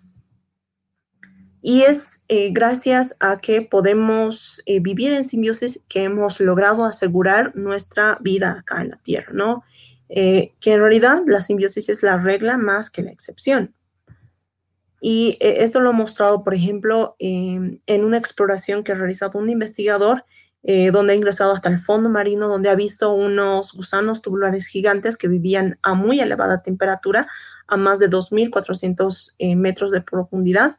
Y es eh, gracias a que podemos eh, vivir en simbiosis que hemos logrado asegurar nuestra vida acá en la Tierra, ¿no? Eh, que en realidad la simbiosis es la regla más que la excepción. Y eh, esto lo he mostrado, por ejemplo, eh, en una exploración que ha realizado un investigador eh, donde ha ingresado hasta el fondo marino, donde ha visto unos gusanos tubulares gigantes que vivían a muy elevada temperatura, a más de dos mil cuatrocientos eh, metros de profundidad.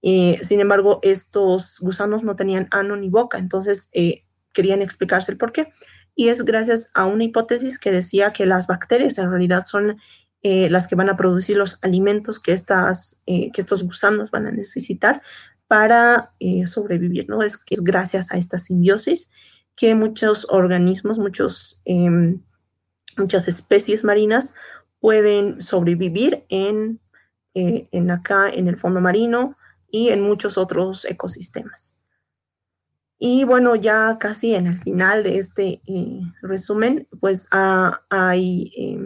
Eh, sin embargo, estos gusanos no tenían ano ni boca, entonces eh, querían explicarse el por qué. Y es gracias a una hipótesis que decía que las bacterias en realidad son eh, las que van a producir los alimentos que, estas, eh, que estos gusanos van a necesitar para eh, sobrevivir, ¿no? Es, es gracias a esta simbiosis que muchos organismos, muchos, eh, muchas especies marinas pueden sobrevivir en, eh, en acá en el fondo marino, y en muchos otros ecosistemas. Y bueno, ya casi en el final de este eh, resumen, pues ah, ahí eh,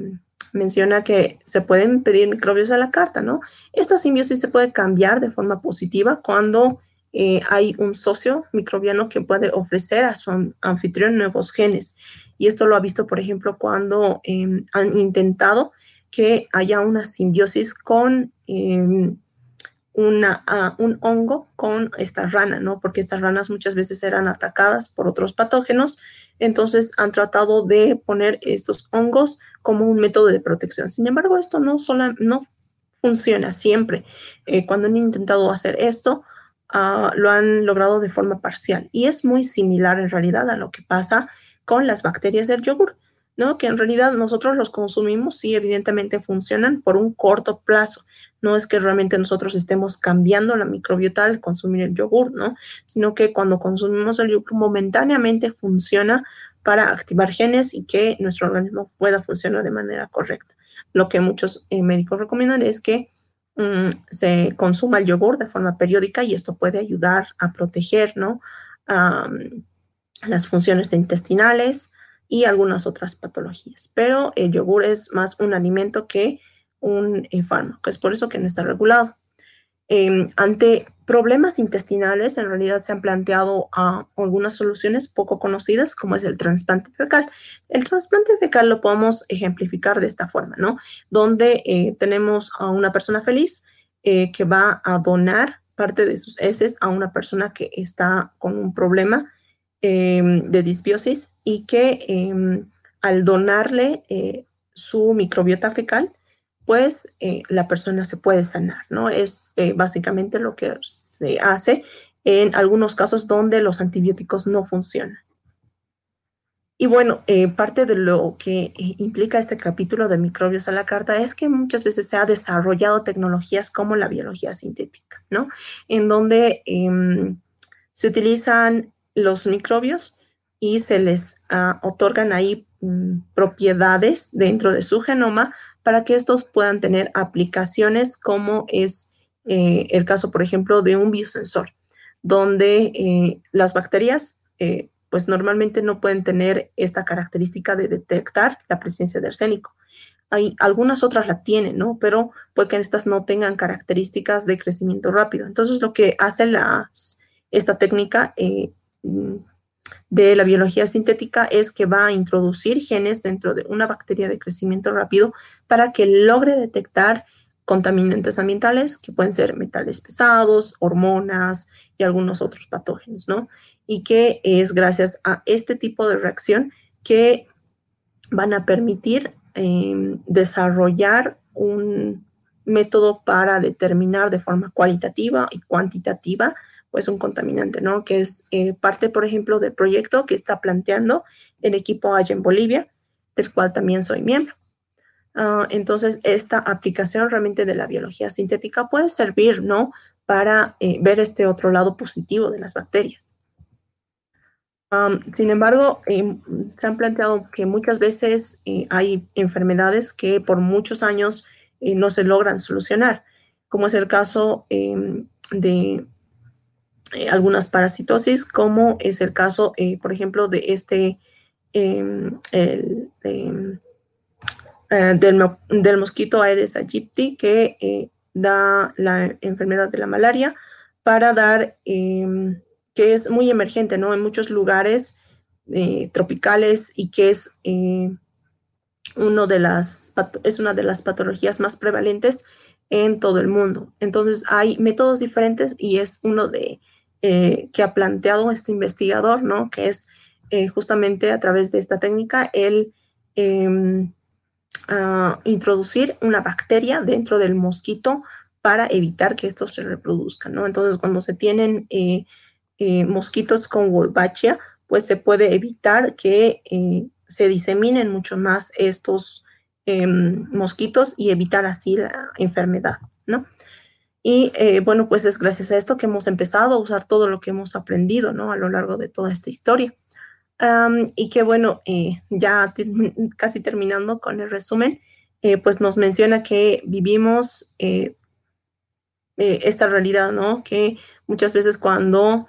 menciona que se pueden pedir microbios a la carta, ¿no? Esta simbiosis se puede cambiar de forma positiva cuando eh, hay un socio microbiano que puede ofrecer a su anfitrión nuevos genes. Y esto lo ha visto, por ejemplo, cuando eh, han intentado que haya una simbiosis con... Eh, Una, uh, un hongo con esta rana, ¿no? Porque estas ranas muchas veces eran atacadas por otros patógenos, entonces han tratado de poner estos hongos como un método de protección. Sin embargo, esto no, sola, no funciona siempre. Eh, cuando han intentado hacer esto, uh, lo han logrado de forma parcial. Y es muy similar en realidad a lo que pasa con las bacterias del yogur, ¿no? Que en realidad nosotros los consumimos y evidentemente funcionan por un corto plazo. No es que realmente nosotros estemos cambiando la microbiota al consumir el yogur, ¿no? Sino que cuando consumimos el yogur momentáneamente funciona para activar genes y que nuestro organismo pueda funcionar de manera correcta. Lo que muchos eh, médicos recomiendan es que um, se consuma el yogur de forma periódica y esto puede ayudar a proteger, ¿no? Um, las funciones intestinales y algunas otras patologías. Pero el yogur es más un alimento que un eh, fármaco, es por eso que no está regulado. Eh, ante problemas intestinales, en realidad se han planteado uh, algunas soluciones poco conocidas, como es el trasplante fecal. El trasplante fecal lo podemos ejemplificar de esta forma, ¿no? Donde eh, tenemos a una persona feliz eh, que va a donar parte de sus heces a una persona que está con un problema eh, de disbiosis y que eh, al donarle eh, su microbiota fecal, pues eh, la persona se puede sanar, ¿no? Es eh, básicamente lo que se hace en algunos casos donde los antibióticos no funcionan. Y bueno, eh, parte de lo que implica este capítulo de microbios a la carta es que muchas veces se ha desarrollado tecnologías como la biología sintética, ¿no? En donde eh, se utilizan los microbios y se les uh, otorgan ahí um, propiedades dentro de su genoma para que estos puedan tener aplicaciones como es eh, el caso, por ejemplo, de un biosensor, donde eh, las bacterias eh, pues normalmente no pueden tener esta característica de detectar la presencia de arsénico. hay algunas otras la tienen, ¿no? Pero puede que estas no tengan características de crecimiento rápido. Entonces, lo que hace las, esta técnica eh, de la biología sintética es que va a introducir genes dentro de una bacteria de crecimiento rápido para que logre detectar contaminantes ambientales, que pueden ser metales pesados, hormonas y algunos otros patógenos, ¿no? Y que es gracias a este tipo de reacción que van a permitir Eh, desarrollar un método para determinar de forma cualitativa y cuantitativa pues un contaminante, ¿no? Que es eh, parte, por ejemplo, del proyecto que está planteando el equipo iGEM Bolivia, del cual también soy miembro. Uh, entonces, esta aplicación realmente de la biología sintética puede servir, ¿no? Para eh, ver este otro lado positivo de las bacterias. Um, sin embargo, eh, se han planteado que muchas veces eh, hay enfermedades que por muchos años eh, no se logran solucionar, como es el caso eh, de eh, algunas parasitosis, como es el caso, eh, por ejemplo, de este, eh, el, eh, eh, del, del mosquito Aedes aegypti, que eh, da la enfermedad de la malaria, para dar... Eh, que es muy emergente, ¿no? En muchos lugares eh, tropicales y que es, eh, uno de las, es una de las patologías más prevalentes en todo el mundo. Entonces, hay métodos diferentes y es uno de eh, que ha planteado este investigador, ¿no? Que es eh, justamente a través de esta técnica el eh, uh, introducir una bacteria dentro del mosquito para evitar que estos se reproduzcan, ¿no? Entonces, cuando se tienen... Eh, Eh, mosquitos con Wolbachia, pues se puede evitar que eh, se diseminen mucho más estos eh, mosquitos y evitar así la enfermedad, ¿no? Y eh, bueno, pues es gracias a esto que hemos empezado a usar todo lo que hemos aprendido, ¿no? A lo largo de toda esta historia. Um, y que bueno, eh, ya te, casi terminando con el resumen, eh, pues nos menciona que vivimos eh, eh, esta realidad, ¿no? Que muchas veces cuando...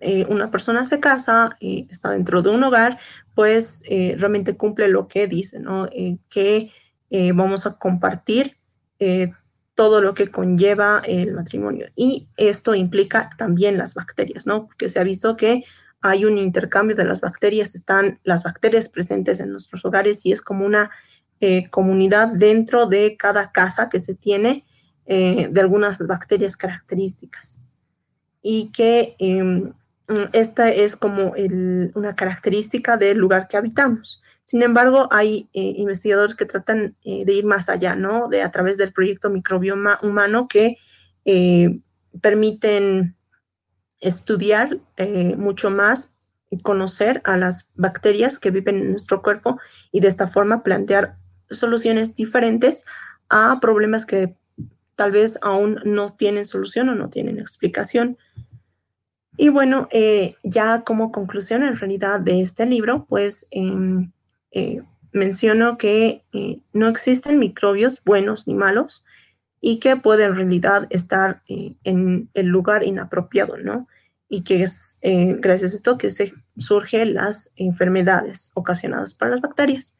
Eh, una persona se casa, eh, está dentro de un hogar, pues eh, realmente cumple lo que dice, ¿no? Eh, que eh, vamos a compartir eh, todo lo que conlleva el matrimonio. Y esto implica también las bacterias, ¿no? Porque se ha visto que hay un intercambio de las bacterias, están las bacterias presentes en nuestros hogares y es como una eh, comunidad dentro de cada casa que se tiene eh, de algunas bacterias características. Y que... Eh, Esta es como el, una característica del lugar que habitamos. Sin embargo, hay eh, investigadores que tratan eh, de ir más allá, ¿no? De, a través del proyecto Microbioma Humano que eh, permiten estudiar eh, mucho más y conocer a las bacterias que viven en nuestro cuerpo y de esta forma plantear soluciones diferentes a problemas que tal vez aún no tienen solución o no tienen explicación. Y bueno, eh, ya como conclusión en realidad de este libro, pues eh, eh, menciono que eh, no existen microbios buenos ni malos y que pueden en realidad estar eh, en el lugar inapropiado, ¿no? Y que es eh, gracias a esto que se surgen las enfermedades ocasionadas por las bacterias.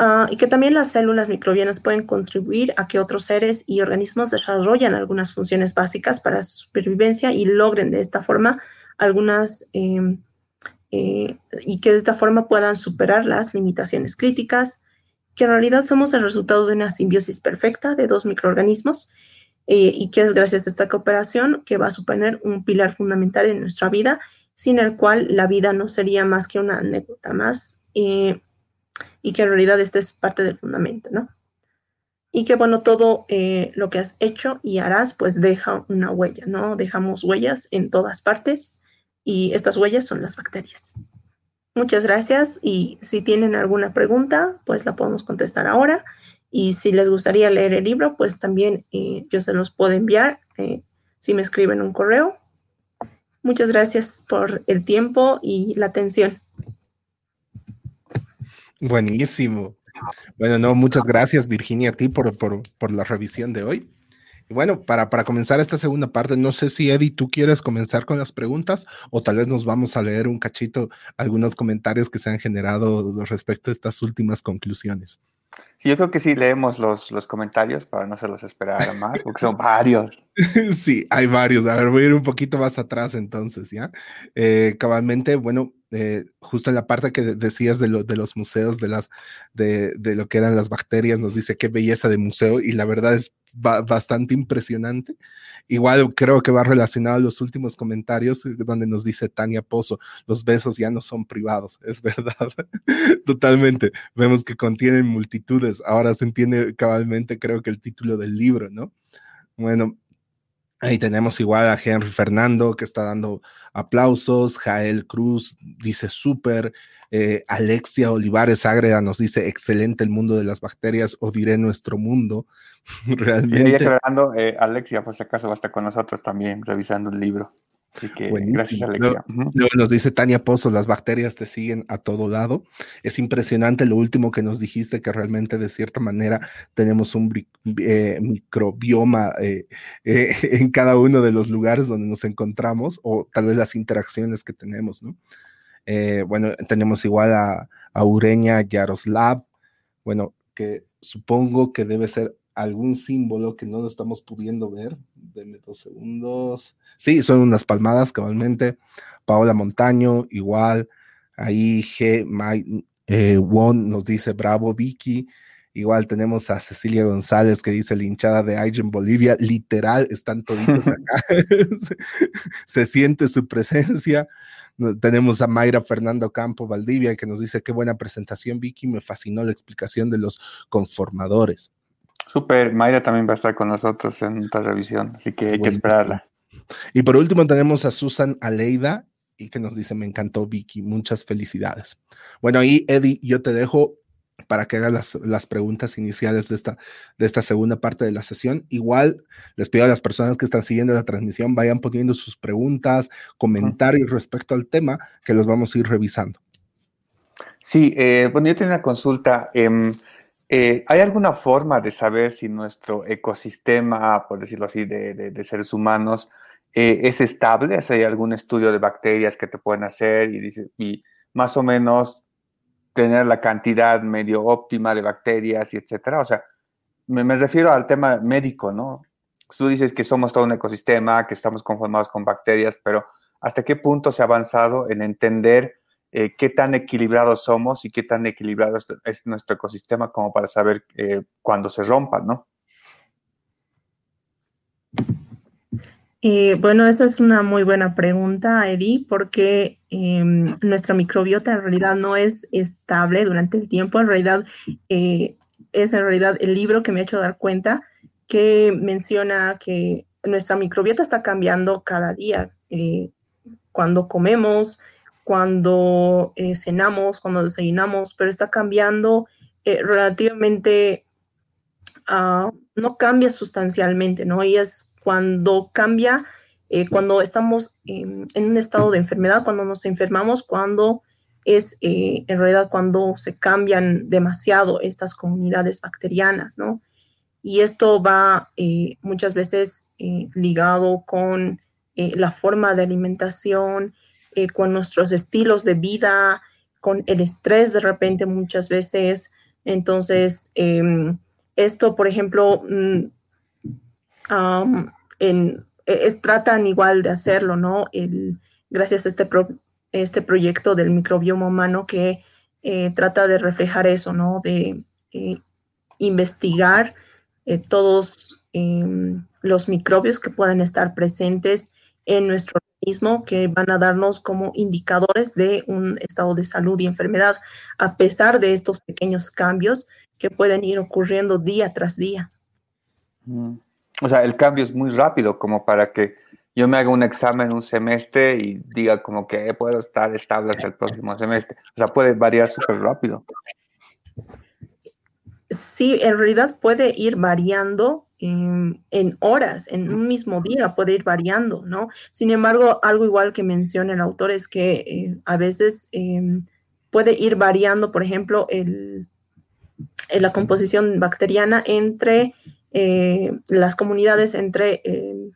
Uh, y que también las células microbianas pueden contribuir a que otros seres y organismos desarrollen algunas funciones básicas para su supervivencia y logren de esta forma algunas, eh, eh, y que de esta forma puedan superar las limitaciones críticas, que en realidad somos el resultado de una simbiosis perfecta de dos microorganismos, eh, y que es gracias a esta cooperación que va a suponer un pilar fundamental en nuestra vida, sin el cual la vida no sería más que una anécdota más, eh, y que en realidad esta es parte del fundamento, ¿no? Y que, bueno, todo eh, lo que has hecho y harás, pues deja una huella, ¿no? Dejamos huellas en todas partes y estas huellas son las bacterias. Muchas gracias y si tienen alguna pregunta, pues la podemos contestar ahora. Y si les gustaría leer el libro, pues también eh, yo se los puedo enviar eh, si me escriben un correo. Muchas gracias por el tiempo y la atención. Buenísimo. Bueno, no, muchas gracias, Virginia, a ti por, por, por la revisión de hoy. Y bueno, para, para comenzar esta segunda parte, no sé si, Eddie, tú quieres comenzar con las preguntas o tal vez nos vamos a leer un cachito algunos comentarios que se han generado respecto a estas últimas conclusiones. Sí, yo creo que sí leemos los, los comentarios para no se los esperar más, porque son varios. Sí, hay varios. A ver, voy a ir un poquito más atrás entonces, ¿ya? Eh, cabalmente, bueno, eh, justo en la parte que decías de, lo, de los museos, de, las, de, de lo que eran las bacterias, nos dice qué belleza de museo, y la verdad es ba- bastante impresionante. Igual creo que va relacionado a los últimos comentarios donde nos dice Tania Pozo, los besos ya no son privados, es verdad, totalmente. Vemos que contienen multitudes, ahora se entiende cabalmente creo que el título del libro, ¿no? Bueno, ahí tenemos igual a Henry Fernando que está dando aplausos, Jael Cruz dice súper, eh, Alexia Olivares Ágreda nos dice excelente el mundo de las bacterias, o diré nuestro mundo. Realmente. Y aclarando, eh, Alexia, por si acaso va a estar con nosotros también revisando el libro. Así que buenísimo. Gracias, Alexia. Luego, luego nos dice Tania Pozo, las bacterias te siguen a todo lado. Es impresionante lo último que nos dijiste, que realmente de cierta manera tenemos un eh, microbioma eh, eh, en cada uno de los lugares donde nos encontramos, o tal vez las interacciones que tenemos, ¿no? Eh, bueno, tenemos igual a, a Ureña Yaroslav, bueno, que supongo que debe ser algún símbolo que no lo estamos pudiendo ver. Denme dos segundos. Sí, son unas palmadas cabalmente. Paola Montaño, igual. Ahí G. My, eh, Won nos dice bravo, Vicky. Igual tenemos a Cecilia González que dice la hinchada de iGEM Bolivia. Literal, están toditos acá. se, se siente su presencia. Tenemos a Mayra Fernando Campo Valdivia que nos dice qué buena presentación, Vicky. Me fascinó la explicación de los conformadores. Súper, Mayra también va a estar con nosotros en otra revisión, así que hay bueno, que esperarla. Y por último tenemos a Susan Aleida, y que nos dice, me encantó Vicky, muchas felicidades. Bueno, y Eddie, yo te dejo para que hagas las, las preguntas iniciales de esta, de esta segunda parte de la sesión. Igual, les pido a las personas que están siguiendo la transmisión, vayan poniendo sus preguntas, comentarios uh-huh. respecto al tema, que los vamos a ir revisando. Sí, eh, bueno, yo tengo una consulta. Eh, Eh, ¿Hay alguna forma de saber si nuestro ecosistema, por decirlo así, de, de, de seres humanos eh, es estable? ¿O sea, hay algún estudio de bacterias que te pueden hacer y, dice, y más o menos tener la cantidad medio óptima de bacterias y etcétera? O sea, me, me refiero al tema médico, ¿no? Tú dices que somos todo un ecosistema, que estamos conformados con bacterias, pero ¿hasta qué punto se ha avanzado en entender Eh, qué tan equilibrados somos y qué tan equilibrado es nuestro ecosistema como para saber eh, cuándo se rompa, ¿no? Eh, bueno, esa es una muy buena pregunta, Eddie, porque eh, nuestra microbiota en realidad no es estable durante el tiempo. En realidad, eh, es en realidad el libro que me ha hecho dar cuenta que menciona que nuestra microbiota está cambiando cada día. Eh, cuando comemos, cuando eh, cenamos, cuando desayunamos, pero está cambiando eh, relativamente, uh, no cambia sustancialmente, ¿no? Y es cuando cambia, eh, cuando estamos eh, en un estado de enfermedad, cuando nos enfermamos, cuando es eh, en realidad cuando se cambian demasiado estas comunidades bacterianas, ¿no? Y esto va eh, muchas veces eh, ligado con eh, la forma de alimentación, Eh, con nuestros estilos de vida, con el estrés de repente muchas veces. Entonces, eh, esto, por ejemplo, mm, um, en, es, tratan igual de hacerlo, ¿no? El, gracias a este, pro, este proyecto del microbioma humano que eh, trata de reflejar eso, ¿no? De eh, investigar eh, todos eh, los microbios que puedan estar presentes en nuestro mismo que van a darnos como indicadores de un estado de salud y enfermedad, a pesar de estos pequeños cambios que pueden ir ocurriendo día tras día. Mm. O sea, el cambio es muy rápido, como para que yo me haga un examen un semestre y diga como que puedo estar estable hasta el próximo semestre. O sea, puede variar súper rápido. Sí, en realidad puede ir variando En, en horas, en un mismo día puede ir variando, ¿no? Sin embargo, algo igual que menciona el autor es que eh, a veces eh, puede ir variando, por ejemplo, el, el, la composición bacteriana entre eh, las comunidades, entre, eh,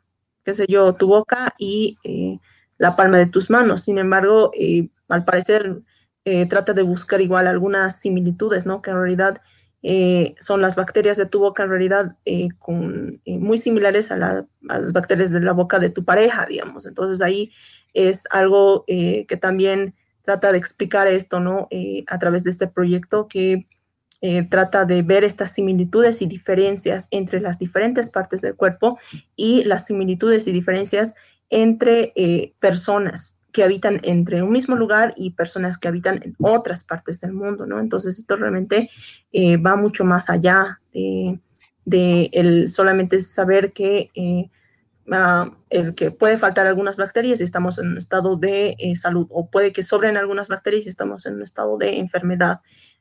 qué sé yo, tu boca y eh, la palma de tus manos. Sin embargo, eh, al parecer eh, trata de buscar igual algunas similitudes, ¿no? Que en realidad eh, son las bacterias de tu boca en realidad eh, con, eh, muy similares a, la, a las bacterias de la boca de tu pareja, digamos. Entonces ahí es algo eh, que también trata de explicar esto, ¿no? Eh, a través de este proyecto que eh, trata de ver estas similitudes y diferencias entre las diferentes partes del cuerpo y las similitudes y diferencias entre eh, personas que habitan entre un mismo lugar y personas que habitan en otras partes del mundo, ¿no? Entonces esto realmente eh, va mucho más allá de, de el solamente saber que eh, uh, el que puede faltar algunas bacterias y estamos en un estado de eh, salud, o puede que sobren algunas bacterias y estamos en un estado de enfermedad.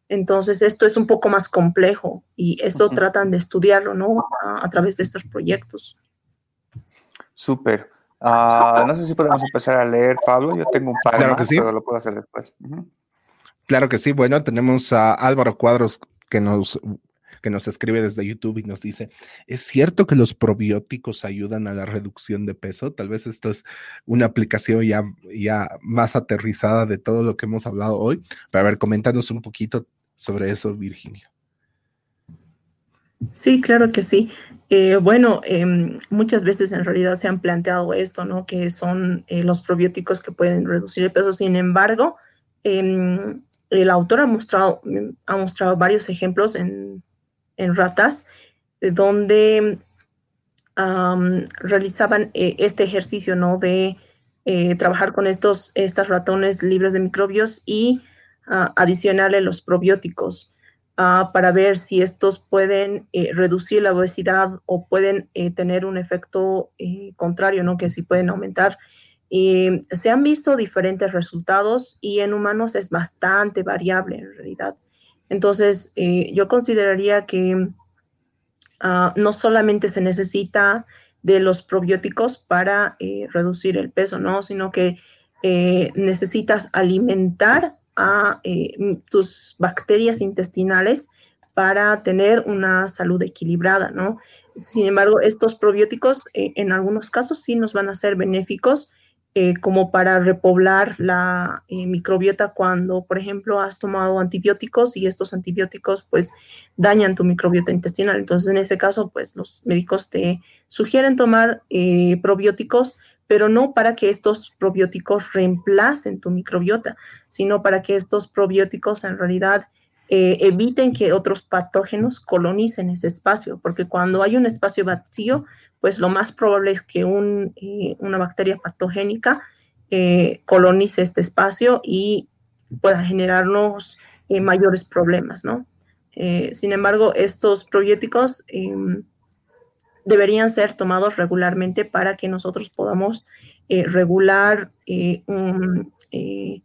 Entonces esto es un poco más complejo y eso uh-huh. tratan de estudiarlo, ¿no? A, a través de estos proyectos. Súper. Uh, no sé si podemos empezar a leer, Pablo. Yo tengo un par claro más, que sí. pero lo puedo hacer después. Uh-huh. Claro que sí. Bueno, tenemos a Álvaro Cuadros que nos, que nos escribe desde YouTube y nos dice, ¿es cierto que los probióticos ayudan a la reducción de peso? Tal vez esto es una aplicación ya, ya más aterrizada de todo lo que hemos hablado hoy. Pero a ver, coméntanos un poquito sobre eso, Virginia. Sí, claro que sí. Eh, bueno, eh, muchas veces en realidad se han planteado esto, ¿no? Que son eh, los probióticos que pueden reducir el peso. Sin embargo, eh, el autor ha mostrado, ha mostrado varios ejemplos en, en ratas eh, donde um, realizaban eh, este ejercicio, ¿no? De eh, trabajar con estos estas ratones libres de microbios y uh, adicionarle los probióticos. Uh, para ver si estos pueden eh, reducir la obesidad o pueden eh, tener un efecto eh, contrario, ¿no? Que sí pueden aumentar. Eh, se han visto diferentes resultados y en humanos es bastante variable en realidad. Entonces, eh, yo consideraría que uh, no solamente se necesita de los probióticos para eh, reducir el peso, ¿no? Sino que eh, necesitas alimentar a eh, tus bacterias intestinales para tener una salud equilibrada, ¿no? Sin embargo, estos probióticos eh, en algunos casos sí nos van a ser benéficos eh, como para repoblar la eh, microbiota cuando, por ejemplo, has tomado antibióticos y estos antibióticos pues dañan tu microbiota intestinal. Entonces, en ese caso, pues los médicos te sugieren tomar eh, probióticos, pero no para que estos probióticos reemplacen tu microbiota, sino para que estos probióticos en realidad eh, eviten que otros patógenos colonicen ese espacio, porque cuando hay un espacio vacío, pues lo más probable es que un, eh, una bacteria patogénica eh, colonice este espacio y pueda generarnos eh, mayores problemas, ¿no? Eh, sin embargo, estos probióticos Eh, deberían ser tomados regularmente para que nosotros podamos eh, regular eh, un, eh,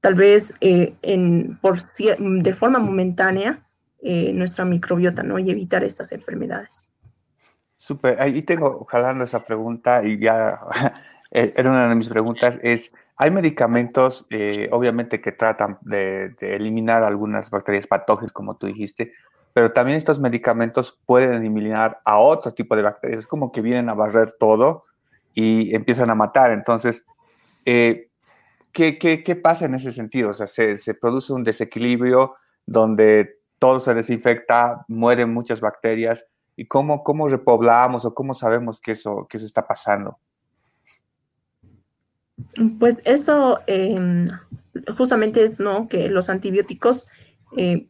tal vez eh, en, por, de forma momentánea eh, nuestra microbiota, ¿no? Y evitar estas enfermedades. Súper. Ahí tengo, jalando esa pregunta, y ya era una de mis preguntas, es, hay medicamentos, eh, obviamente, que tratan de, de eliminar algunas bacterias patógenas, como tú dijiste, pero también estos medicamentos pueden eliminar a otro tipo de bacterias. Es como que vienen a barrer todo y empiezan a matar. Entonces, eh, ¿qué, qué, ¿qué pasa en ese sentido? O sea, se, se produce un desequilibrio donde todo se desinfecta, mueren muchas bacterias. ¿Y cómo, cómo repoblamos o cómo sabemos que eso, que eso está pasando? Pues eso eh, justamente es, ¿no? Que los antibióticos Eh,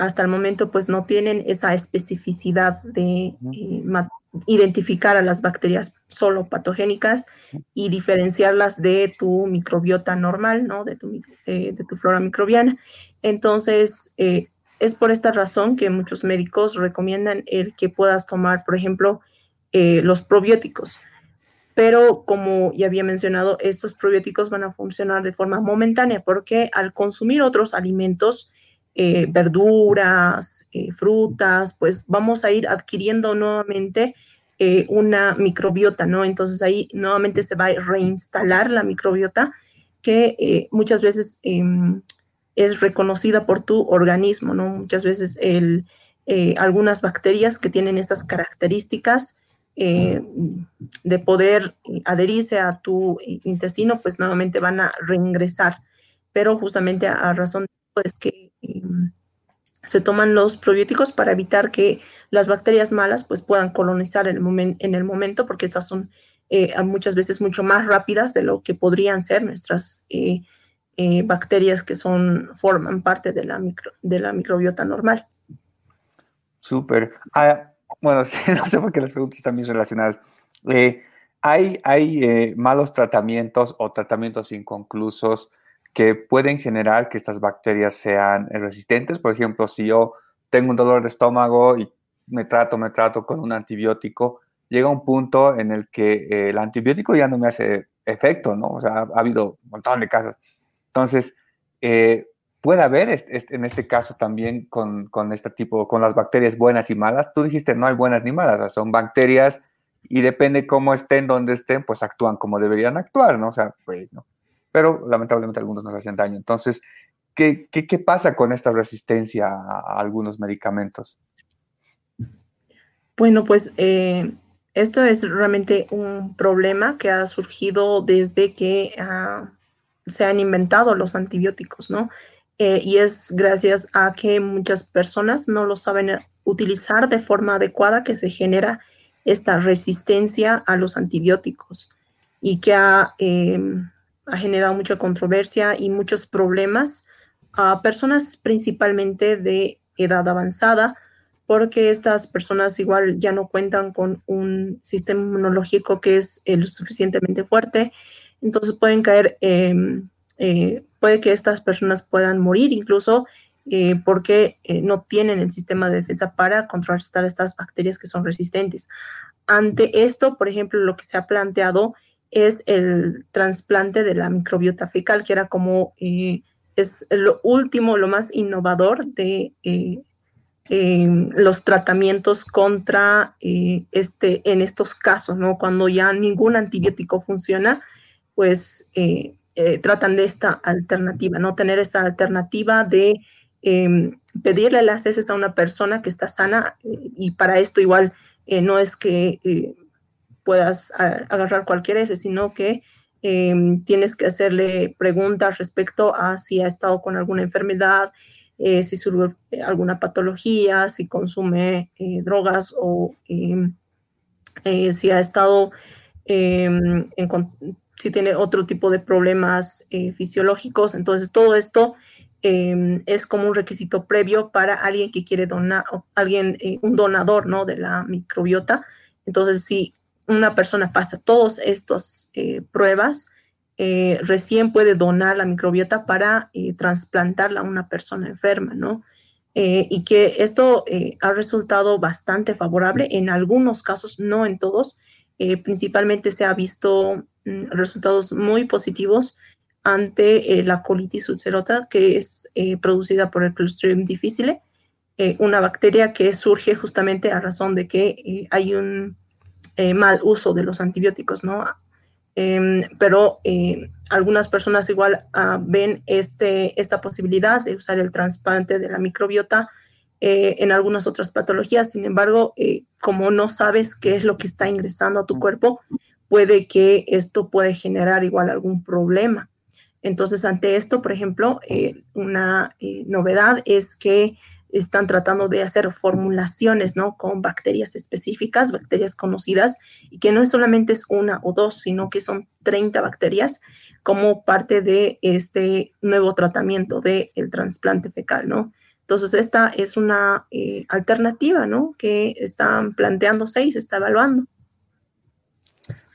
hasta el momento, pues, no tienen esa especificidad de eh, ma- identificar a las bacterias solo patogénicas y diferenciarlas de tu microbiota normal, ¿no? De tu, eh, de tu flora microbiana. Entonces, eh, es por esta razón que muchos médicos recomiendan el que puedas tomar, por ejemplo, eh, los probióticos. Pero, como ya había mencionado, estos probióticos van a funcionar de forma momentánea porque al consumir otros alimentos, Eh, verduras, eh, frutas, pues vamos a ir adquiriendo nuevamente eh, una microbiota, ¿no? Entonces ahí nuevamente se va a reinstalar la microbiota que eh, muchas veces eh, es reconocida por tu organismo, ¿no? Muchas veces el, eh, algunas bacterias que tienen esas características eh, de poder adherirse a tu intestino, pues nuevamente van a reingresar, pero justamente a, a razón de es que eh, se toman los probióticos para evitar que las bacterias malas pues, puedan colonizar el momen- en el momento, porque estas son eh, muchas veces mucho más rápidas de lo que podrían ser nuestras eh, eh, bacterias que son, forman parte de la, micro- de la microbiota normal. Súper. Ah, bueno, no sé por qué las preguntas también son relacionadas. Eh, ¿Hay, hay eh, malos tratamientos o tratamientos inconclusos que pueden generar que estas bacterias sean resistentes? Por ejemplo, si yo tengo un dolor de estómago y me trato, me trato con un antibiótico, llega un punto en el que eh, el antibiótico ya no me hace efecto, ¿no? O sea, ha, ha habido un montón de casos. Entonces, eh, puede haber este, este, en este caso también con, con este tipo, con las bacterias buenas y malas. Tú dijiste no hay buenas ni malas, o sea, son bacterias. Y depende cómo estén, dónde estén, pues actúan como deberían actuar, ¿no? O sea, pues, no. Pero lamentablemente algunos nos hacen daño. Entonces, ¿qué, qué, qué pasa con esta resistencia a, a algunos medicamentos? Bueno, pues eh, esto es realmente un problema que ha surgido desde que uh, se han inventado los antibióticos, ¿no? Eh, y es gracias a que muchas personas no lo saben utilizar de forma adecuada que se genera esta resistencia a los antibióticos y que ha, eh, ha generado mucha controversia y muchos problemas a personas principalmente de edad avanzada, porque estas personas igual ya no cuentan con un sistema inmunológico que es eh, lo suficientemente fuerte, entonces pueden caer, eh, eh, puede que estas personas puedan morir incluso Eh, porque eh, no tienen el sistema de defensa para contrarrestar estas bacterias que son resistentes. Ante esto, por ejemplo, lo que se ha planteado es el trasplante de la microbiota fecal, que era como, eh, es lo último, lo más innovador de eh, eh, los tratamientos contra eh, este, en estos casos, ¿no? Cuando ya ningún antibiótico funciona, pues eh, eh, tratan de esta alternativa, ¿no? Tener esta alternativa de Eh, pedirle las heces a una persona que está sana eh, y para esto igual eh, no es que eh, puedas a, agarrar cualquier heces, sino que eh, tienes que hacerle preguntas respecto a si ha estado con alguna enfermedad, eh, si sufre alguna patología, si consume eh, drogas o eh, eh, si ha estado eh, en, si tiene otro tipo de problemas eh, fisiológicos. Entonces todo esto Eh, es como un requisito previo para alguien que quiere donar, alguien, eh, un donador, ¿no? De la microbiota. Entonces, si una persona pasa todas estas eh, pruebas, eh, recién puede donar la microbiota para eh, trasplantarla a una persona enferma, ¿no? Eh, y que esto eh, ha resultado bastante favorable en algunos casos, no en todos. Eh, principalmente se ha visto mm, resultados muy positivos ante eh, la colitis ulcerosa, que es eh, producida por el Clostridium difficile, eh, una bacteria que surge justamente a razón de que eh, hay un eh, mal uso de los antibióticos, ¿no? Eh, pero eh, algunas personas igual ah, ven este, esta posibilidad de usar el trasplante de la microbiota eh, en algunas otras patologías. Sin embargo, eh, como no sabes qué es lo que está ingresando a tu cuerpo, puede que esto puede generar igual algún problema. Entonces, ante esto, por ejemplo, eh, una eh, novedad es que están tratando de hacer formulaciones, ¿no? Con bacterias específicas, bacterias conocidas, y que no solamente es una o dos, sino que son treinta bacterias como parte de este nuevo tratamiento del trasplante fecal, ¿no? Entonces, esta es una eh, alternativa, ¿no? Que están planteándose y se está evaluando.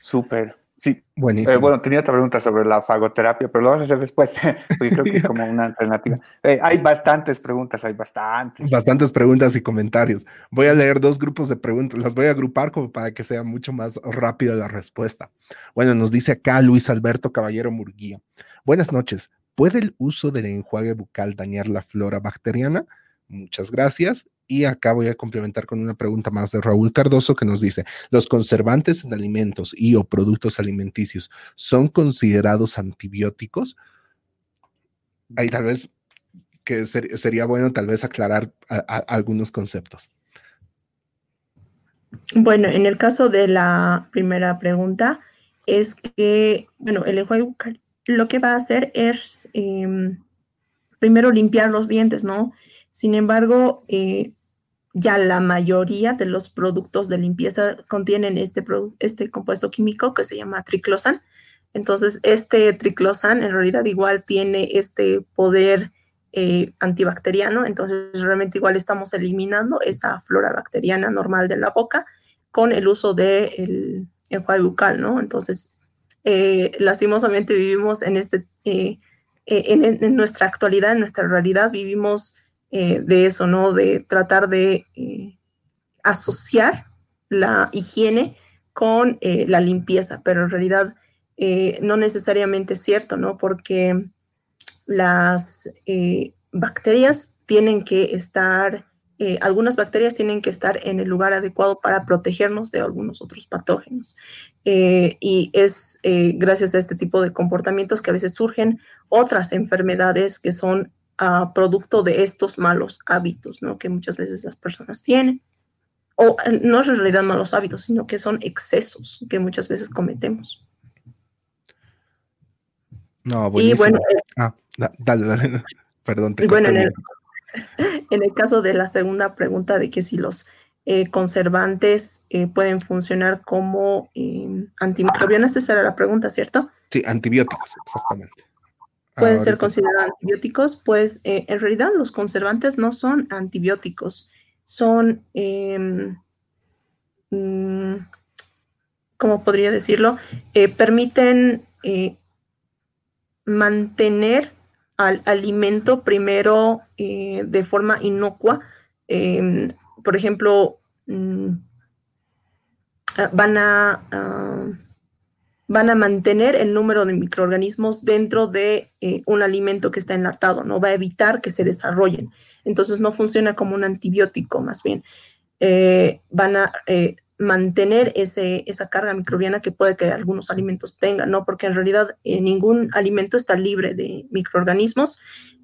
Súper. Sí, buenísimo. Eh, bueno, tenía otra pregunta sobre la fagoterapia, pero lo vamos a hacer después, porque creo que es como una alternativa. Eh, hay bastantes preguntas, hay bastantes. Bastantes preguntas y comentarios. Voy a leer dos grupos de preguntas, las voy a agrupar como para que sea mucho más rápida la respuesta. Bueno, nos dice acá Luis Alberto Caballero Murguía. Buenas noches. ¿Puede el uso del enjuague bucal dañar la flora bacteriana? Muchas gracias. Y acá voy a complementar con una pregunta más de Raúl Cardoso que nos dice, ¿los conservantes en alimentos y o productos alimenticios son considerados antibióticos? Ahí tal vez que ser, sería bueno tal vez aclarar a, a, algunos conceptos. Bueno, en el caso de la primera pregunta es que, bueno, el enjuague bucal lo que va a hacer es eh, primero limpiar los dientes, ¿no? Sin embargo, eh, ya la mayoría de los productos de limpieza contienen este, pro, este compuesto químico que se llama triclosan. Entonces, este triclosan en realidad igual tiene este poder eh, antibacteriano. Entonces, realmente igual estamos eliminando esa flora bacteriana normal de la boca con el uso del enjuague bucal, ¿no? Entonces, eh, lastimosamente vivimos en, este, eh, en, en nuestra actualidad, en nuestra realidad, vivimos Eh, de eso, ¿no? De tratar de eh, asociar la higiene con eh, la limpieza, pero en realidad eh, no necesariamente es cierto, ¿no? Porque las eh, bacterias tienen que estar, eh, algunas bacterias tienen que estar en el lugar adecuado para protegernos de algunos otros patógenos. Eh, y es eh, gracias a este tipo de comportamientos que a veces surgen otras enfermedades que son a producto de estos malos hábitos, ¿no? Que muchas veces las personas tienen, o no es en realidad malos hábitos, sino que son excesos que muchas veces cometemos. No, buenísimo. Y bueno, ah, dale, dale, perdón. Te y bueno, en el, en el caso de la segunda pregunta de que si los eh, conservantes eh, pueden funcionar como eh, antimicrobianos, esa era la pregunta, ¿cierto? Sí, antibióticos, exactamente. Pueden ser considerados antibióticos, pues eh, en realidad los conservantes no son antibióticos, son, eh, ¿cómo podría decirlo? Eh, permiten eh, mantener al alimento primero eh, de forma inocua. Eh, por ejemplo, mm, van a... Uh, van a mantener el número de microorganismos dentro de eh, un alimento que está enlatado, ¿no? Va a evitar que se desarrollen. Entonces, no funciona como un antibiótico, más bien. Eh, van a eh, mantener ese, esa carga microbiana que puede que algunos alimentos tengan, ¿no? Porque en realidad eh, ningún alimento está libre de microorganismos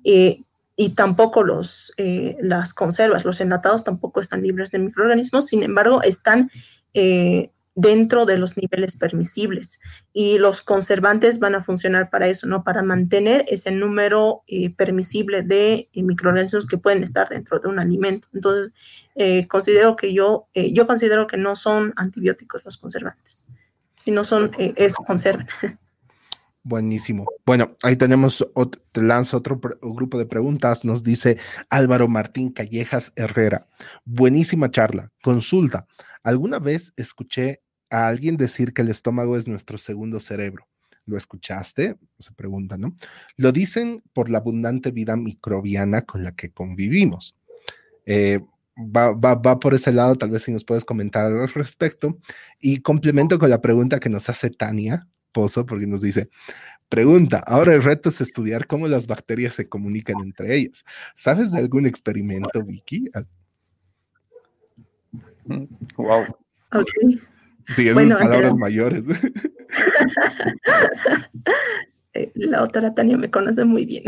eh, y tampoco los, eh, las conservas, los enlatados tampoco están libres de microorganismos. Sin embargo, están... Eh, dentro de los niveles permisibles, y los conservantes van a funcionar para eso, ¿no? Para mantener ese número eh, permisible de eh, microorganismos que pueden estar dentro de un alimento. Entonces, eh, considero que yo, eh, yo considero que no son antibióticos los conservantes, sino son, eh, eso conservan. Buenísimo. Bueno, ahí tenemos, otro, te lanzo otro pre- grupo de preguntas. Nos dice Álvaro Martín Callejas Herrera. Buenísima charla. Consulta. Alguna vez escuché a alguien decir que el estómago es nuestro segundo cerebro. ¿Lo escuchaste? Se pregunta, ¿no? Lo dicen por la abundante vida microbiana con la que convivimos. Eh, Va, va, va por ese lado, tal vez si nos puedes comentar algo al respecto. Y complemento con la pregunta que nos hace Tania Pozo, porque nos dice, pregunta, ahora el reto es estudiar cómo las bacterias se comunican entre ellas. ¿Sabes de algún experimento, Vicky? Wow. Okay. Sí, esas bueno, palabras pero... mayores. La otra Tania me conoce muy bien.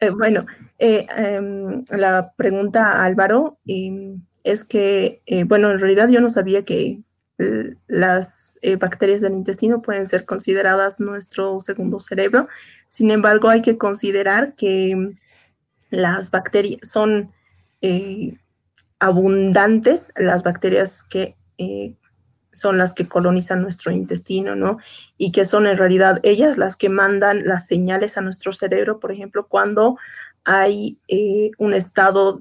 eh, bueno, eh, eh, la pregunta, Álvaro, eh, es que, eh, bueno, en realidad yo no sabía que las eh, bacterias del intestino pueden ser consideradas nuestro segundo cerebro. Sin embargo, hay que considerar que las bacterias son eh, abundantes, las bacterias que eh, son las que colonizan nuestro intestino, ¿no? Y que son en realidad ellas las que mandan las señales a nuestro cerebro, por ejemplo, cuando hay eh, un estado...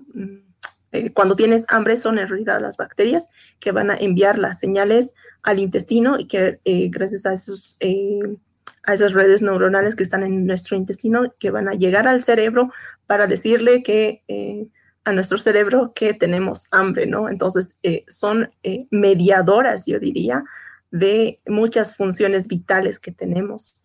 Cuando tienes hambre son en realidad las bacterias que van a enviar las señales al intestino y que eh, gracias a, esos, eh, a esas redes neuronales que están en nuestro intestino que van a llegar al cerebro para decirle que eh, a nuestro cerebro que tenemos hambre, ¿no? Entonces eh, son eh, mediadoras, yo diría, de muchas funciones vitales que tenemos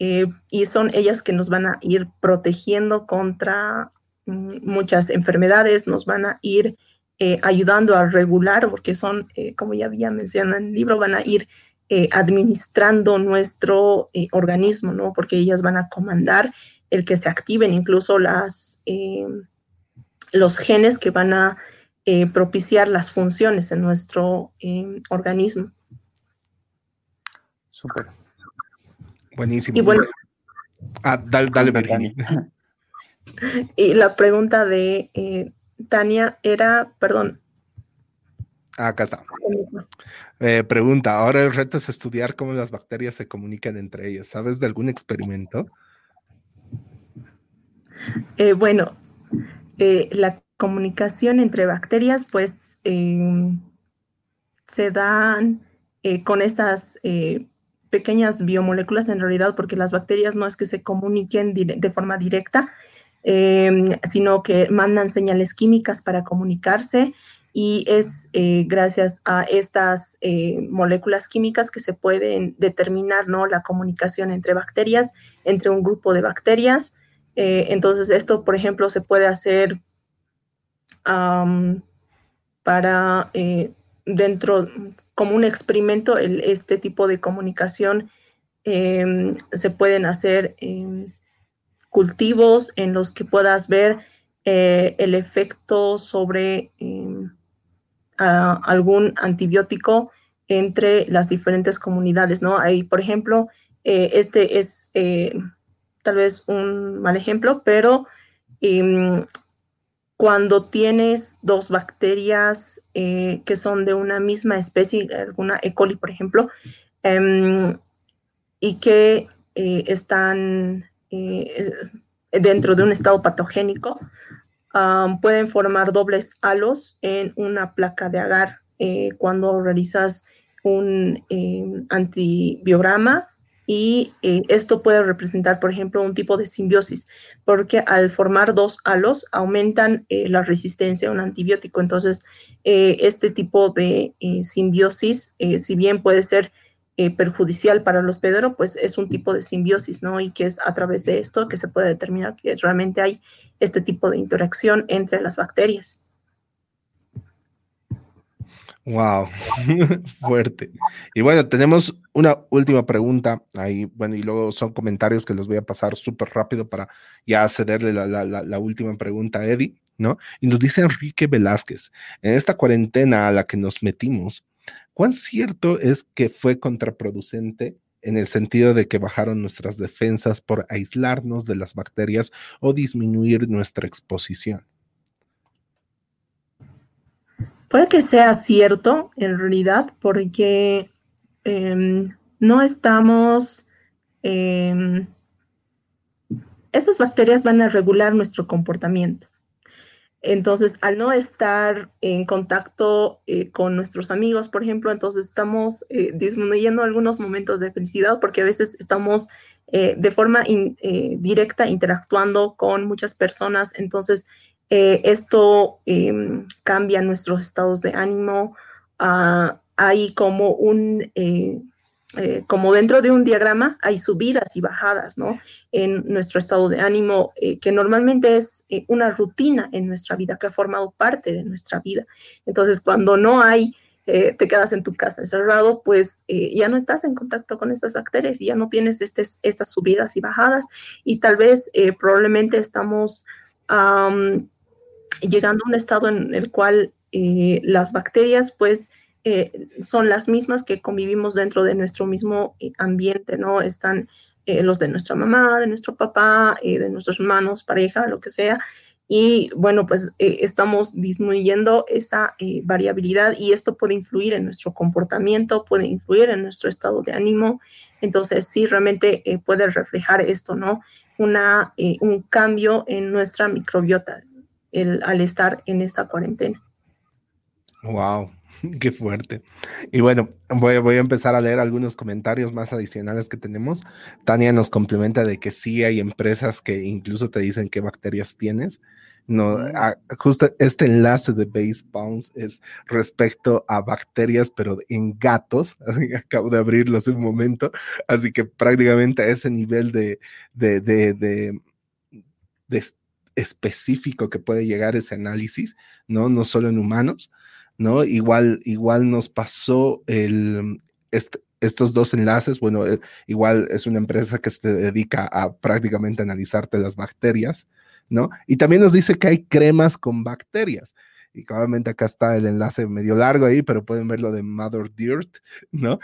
eh, y son ellas que nos van a ir protegiendo contra muchas enfermedades, nos van a ir eh, ayudando a regular, porque son, eh, como ya había mencionado en el libro, van a ir eh, administrando nuestro eh, organismo, ¿no? Porque ellas van a comandar el que se activen incluso las, eh, los genes que van a eh, propiciar las funciones en nuestro eh, organismo. Súper. Buenísimo. Y bueno, ah, dale, dale, Virginia. Y la pregunta de eh, Tania era, perdón. Acá está. Eh, pregunta, ahora el reto es estudiar cómo las bacterias se comunican entre ellas. ¿Sabes de algún experimento? Eh, bueno, eh, la comunicación entre bacterias pues eh, se dan eh, con estas eh, pequeñas biomoléculas en realidad, porque las bacterias no es que se comuniquen de forma directa, eh, sino que mandan señales químicas para comunicarse. Y es eh, gracias a estas eh, moléculas químicas que se pueden determinar, ¿no?, la comunicación entre bacterias, entre un grupo de bacterias. Eh, entonces, esto, por ejemplo, se puede hacer um, para eh, dentro, como un experimento, el, este tipo de comunicación. Eh, se pueden hacer eh, cultivos en los que puedas ver eh, el efecto sobre... Eh, A algún antibiótico entre las diferentes comunidades, ¿no? Hay, por ejemplo, eh, este es eh, tal vez un mal ejemplo, pero eh, cuando tienes dos bacterias eh, que son de una misma especie, alguna E. coli, por ejemplo, eh, y que eh, están eh, dentro de un estado patogénico, Um, pueden formar dobles halos en una placa de agar eh, cuando realizas un eh, antibiograma, y eh, esto puede representar, por ejemplo, un tipo de simbiosis, porque al formar dos halos aumentan eh, la resistencia a un antibiótico. Entonces, eh, este tipo de eh, simbiosis, eh, si bien puede ser eh, perjudicial para el hospedero, pues es un tipo de simbiosis, ¿no? Y que es a través de esto que se puede determinar que realmente hay este tipo de interacción entre las bacterias. Wow, fuerte. Y bueno, tenemos una última pregunta ahí, bueno, y luego son comentarios que los voy a pasar súper rápido para ya cederle la, la, la, la última pregunta a Eddie, ¿no? Y nos dice Enrique Velázquez, en esta cuarentena a la que nos metimos, ¿cuán cierto es que fue contraproducente en el sentido de que bajaron nuestras defensas por aislarnos de las bacterias o disminuir nuestra exposición? Puede que sea cierto, en realidad, porque eh, no estamos... Eh, estas bacterias van a regular nuestro comportamiento. Entonces, al no estar en contacto eh, con nuestros amigos, por ejemplo, entonces estamos eh, disminuyendo algunos momentos de felicidad, porque a veces estamos eh, de forma in, eh, directa interactuando con muchas personas. Entonces, eh, esto eh, cambia nuestros estados de ánimo. Ah, hay como un... Eh, Eh, como dentro de un diagrama hay subidas y bajadas, ¿no?, en nuestro estado de ánimo, eh, que normalmente es eh, una rutina en nuestra vida, que ha formado parte de nuestra vida. Entonces, cuando no hay, eh, te quedas en tu casa encerrado, pues eh, ya no estás en contacto con estas bacterias y ya no tienes estes, estas subidas y bajadas, y tal vez eh, probablemente estamos um, llegando a un estado en el cual eh, las bacterias pues Eh, son las mismas que convivimos dentro de nuestro mismo eh, ambiente, ¿no? Están eh, los de nuestra mamá, de nuestro papá, eh, de nuestros hermanos, pareja, lo que sea. Y bueno, pues eh, estamos disminuyendo esa eh, variabilidad, y esto puede influir en nuestro comportamiento, puede influir en nuestro estado de ánimo. Entonces, sí, realmente eh, puede reflejar esto, ¿no? Una, eh, un cambio en nuestra microbiota el, al estar en esta cuarentena. Wow. Qué fuerte. Y bueno, voy, voy a empezar a leer algunos comentarios más adicionales que tenemos. Tania nos complementa de que sí hay empresas que incluso te dicen qué bacterias tienes. No, a, justo este enlace de Base Bounce es respecto a bacterias, pero en gatos. Así que acabo de abrirlo hace un momento. Así que prácticamente a ese nivel de, de, de, de, de específico que puede llegar ese análisis, ¿no? No solo en humanos, ¿no? Igual, igual nos pasó el, est, estos dos enlaces. Bueno, eh, igual es una empresa que se dedica a prácticamente analizarte las bacterias, ¿no? Y también nos dice que hay cremas con bacterias. Y claramente acá está el enlace medio largo ahí, pero pueden ver lo de Mother Dirt, ¿no?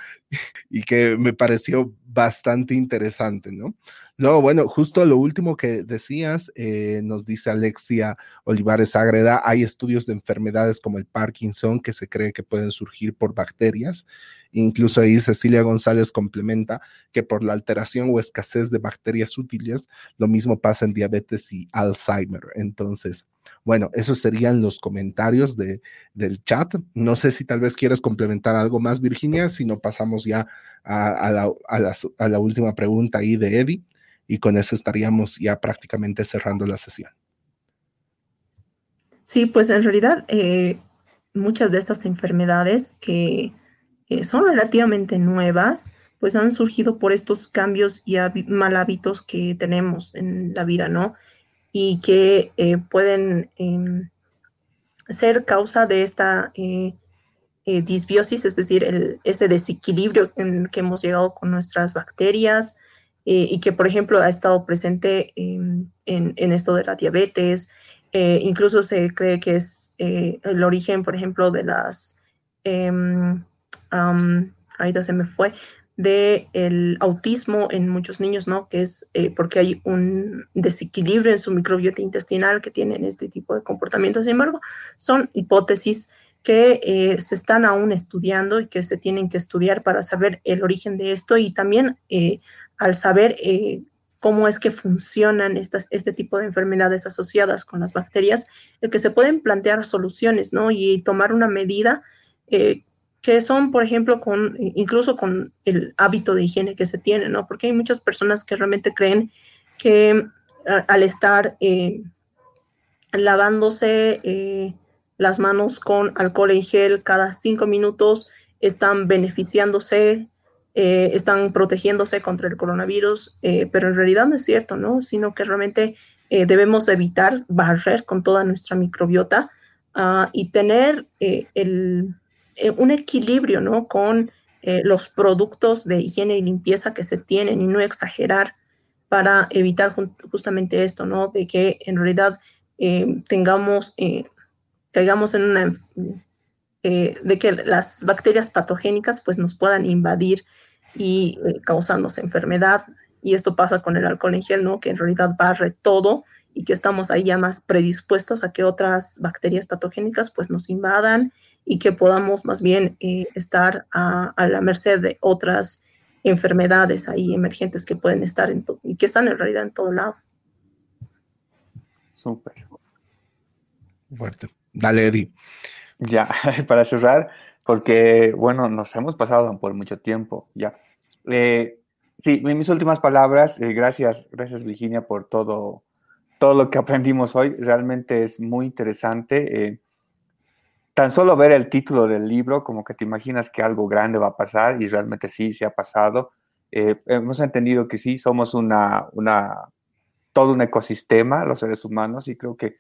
Y que me pareció bastante interesante, ¿no? No, bueno, justo lo último que decías, eh, nos dice Alexia Olivares Agreda, hay estudios de enfermedades como el Parkinson que se cree que pueden surgir por bacterias. Incluso ahí Cecilia González complementa que por la alteración o escasez de bacterias útiles, lo mismo pasa en diabetes y Alzheimer. Entonces, bueno, esos serían los comentarios de, del chat. No sé si tal vez quieres complementar algo más, Virginia, si no pasamos ya a, a, la, a, la, a la última pregunta ahí de Eddie. Y con eso estaríamos ya prácticamente cerrando la sesión. Sí, pues en realidad eh, muchas de estas enfermedades que eh, son relativamente nuevas, pues han surgido por estos cambios y hab- mal hábitos que tenemos en la vida, ¿no? Y que eh, pueden eh, ser causa de esta eh, eh, disbiosis, es decir, el, ese desequilibrio en el que hemos llegado con nuestras bacterias, Eh, y que, por ejemplo, ha estado presente eh, en, en esto de la diabetes. Eh, incluso se cree que es eh, el origen, por ejemplo, de las... Eh, um, ahorita se me fue, de el autismo en muchos niños, ¿no? Que es eh, porque hay un desequilibrio en su microbiota intestinal que tienen este tipo de comportamientos. Sin embargo, son hipótesis que eh, se están aún estudiando y que se tienen que estudiar para saber el origen de esto y también... Eh, al saber eh, cómo es que funcionan estas, este tipo de enfermedades asociadas con las bacterias, el que se pueden plantear soluciones, ¿no? Y tomar una medida eh, que son, por ejemplo, con, incluso con el hábito de higiene que se tiene, ¿no? Porque hay muchas personas que realmente creen que a, al estar eh, lavándose eh, las manos con alcohol en gel cada cinco minutos están beneficiándose, Eh, están protegiéndose contra el coronavirus, eh, pero en realidad no es cierto, ¿no? Sino que realmente eh, debemos evitar barrer con toda nuestra microbiota uh, y tener eh, el, eh, un equilibrio, ¿no? Con eh, los productos de higiene y limpieza que se tienen y no exagerar para evitar ju- justamente esto, ¿no? De que en realidad eh, tengamos, eh, caigamos en una... Eh, de que las bacterias patogénicas pues nos puedan invadir y eh, causarnos enfermedad. Y esto pasa con el alcohol en gel, ¿no? Que en realidad barre todo y que estamos ahí ya más predispuestos a que otras bacterias patogénicas pues nos invadan y que podamos más bien eh, estar a, a la merced de otras enfermedades ahí emergentes que pueden estar en to- y que están en realidad en todo lado. Súper. Fuerte. Dale, Eddie. Ya, para cerrar, porque, bueno, nos hemos pasado por mucho tiempo, ya. Eh, sí, mis últimas palabras, eh, gracias, gracias Virginia por todo, todo lo que aprendimos hoy, realmente es muy interesante. Eh, tan solo ver el título del libro, como que te imaginas que algo grande va a pasar, y realmente sí, se ha pasado. Eh, hemos entendido que sí, somos una, una, todo un ecosistema, los seres humanos, y creo que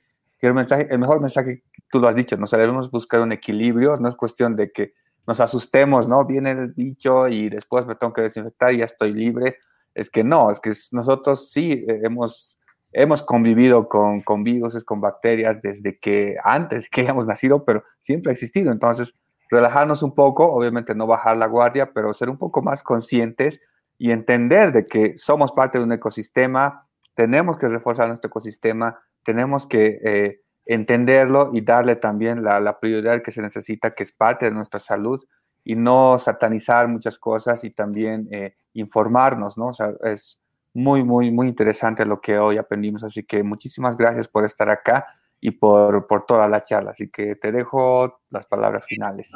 El, mensaje, el mejor mensaje, tú lo has dicho, nos debemos buscar un equilibrio, no es cuestión de que nos asustemos, ¿no? Viene el bicho y después me tengo que desinfectar y ya estoy libre. Es que no, es que nosotros sí hemos, hemos convivido con, con virus, con bacterias desde que antes que hayamos nacido, pero siempre ha existido. Entonces, relajarnos un poco, obviamente no bajar la guardia, pero ser un poco más conscientes y entender de que somos parte de un ecosistema, tenemos que reforzar nuestro ecosistema, tenemos que eh, entenderlo y darle también la, la prioridad que se necesita, que es parte de nuestra salud, y no satanizar muchas cosas y también eh, informarnos, ¿no? O sea, es muy, muy, muy interesante lo que hoy aprendimos. Así que muchísimas gracias por estar acá y por, por toda la charla. Así que te dejo las palabras finales.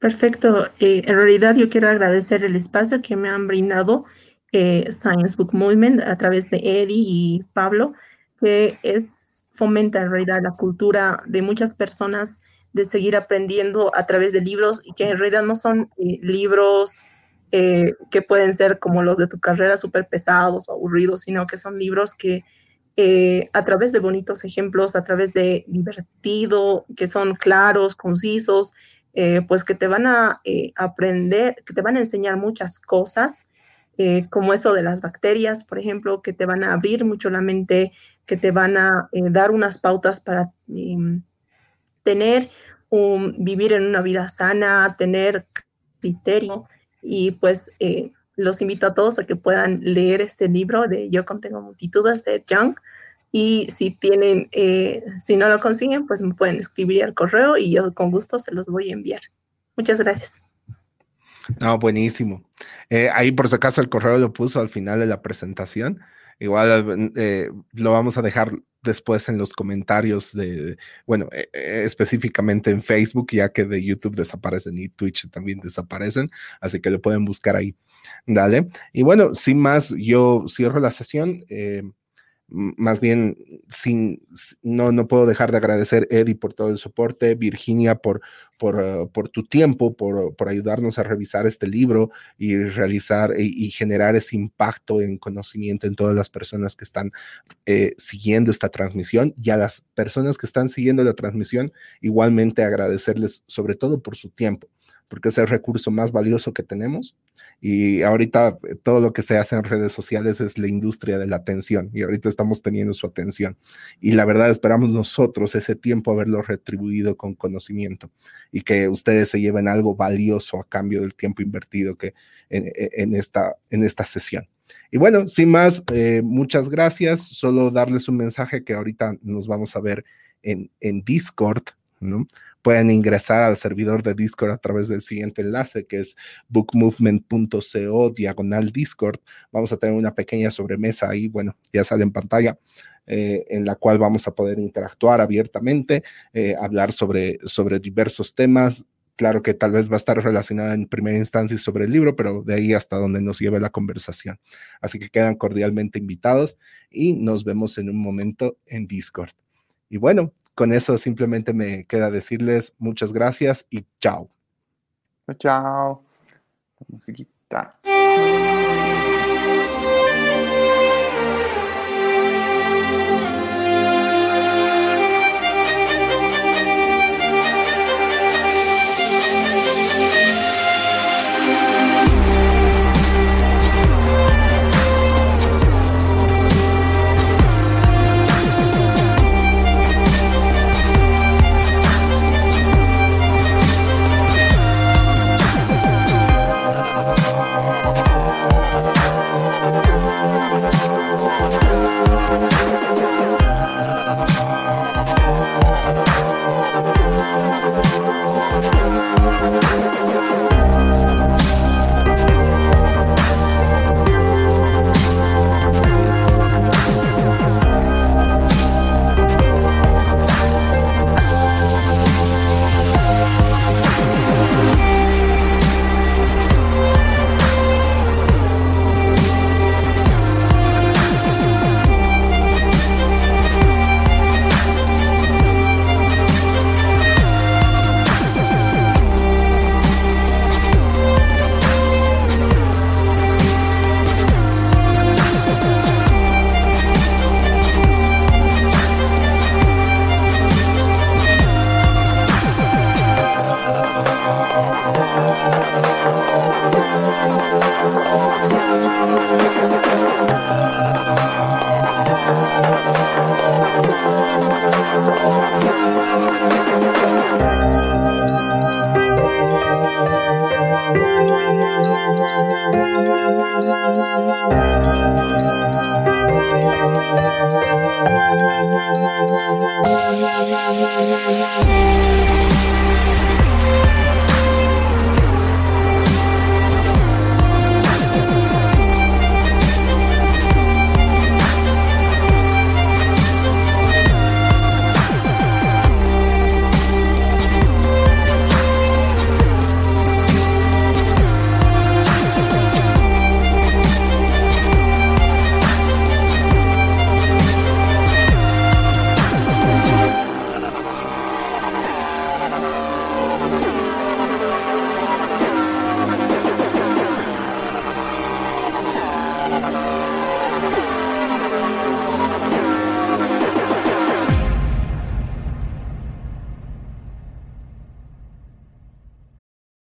Perfecto. Eh, en realidad yo quiero agradecer el espacio que me han brindado Eh, Science Book Movement a través de Eddie y Pablo, que es, fomenta en realidad la cultura de muchas personas de seguir aprendiendo a través de libros y que en realidad no son eh, libros eh, que pueden ser como los de tu carrera súper pesados o aburridos, sino que son libros que eh, a través de bonitos ejemplos, a través de divertido, que son claros, concisos, eh, pues que te van a eh, aprender, que te van a enseñar muchas cosas. Eh, como eso de las bacterias, por ejemplo, que te van a abrir mucho la mente, que te van a eh, dar unas pautas para eh, tener, um, vivir en una vida sana, tener criterio y pues eh, los invito a todos a que puedan leer este libro de Yo contengo multitudes de Young. Y si tienen, eh, si no lo consiguen, pues me pueden escribir al correo y yo con gusto se los voy a enviar. Muchas gracias. No, buenísimo. Eh, ahí por si acaso el correo lo puso al final de la presentación. Igual eh, lo vamos a dejar después en los comentarios de, bueno, eh, eh, específicamente en Facebook, ya que de YouTube desaparecen y Twitch también desaparecen, así que lo pueden buscar ahí. Dale. Y bueno, sin más, yo cierro la sesión. Eh, Más bien, sin, no, no puedo dejar de agradecer, Eddie, por todo el soporte, Virginia, por, por, uh, por tu tiempo, por, por ayudarnos a revisar este libro y realizar y, y generar ese impacto en conocimiento en todas las personas que están eh, siguiendo esta transmisión. Y a las personas que están siguiendo la transmisión, igualmente agradecerles, sobre todo por su tiempo, porque es el recurso más valioso que tenemos, y ahorita todo lo que se hace en redes sociales es la industria de la atención, y ahorita estamos teniendo su atención, y la verdad esperamos nosotros ese tiempo haberlo retribuido con conocimiento, y que ustedes se lleven algo valioso a cambio del tiempo invertido que en, en, esta, en esta sesión. Y bueno, sin más, eh, muchas gracias, solo darles un mensaje que ahorita nos vamos a ver en, en Discord, ¿no? Pueden ingresar al servidor de Discord a través del siguiente enlace, que es book movement punto co diagonal Discord. Vamos a tener una pequeña sobremesa ahí, bueno, ya sale en pantalla, eh, en la cual vamos a poder interactuar abiertamente, eh, hablar sobre, sobre diversos temas. Claro que tal vez va a estar relacionada en primera instancia sobre el libro, pero de ahí hasta donde nos lleve la conversación. Así que quedan cordialmente invitados y nos vemos en un momento en Discord. Y bueno, con eso simplemente me queda decirles muchas gracias y chao. Chao. La musiquita. We'll be right back.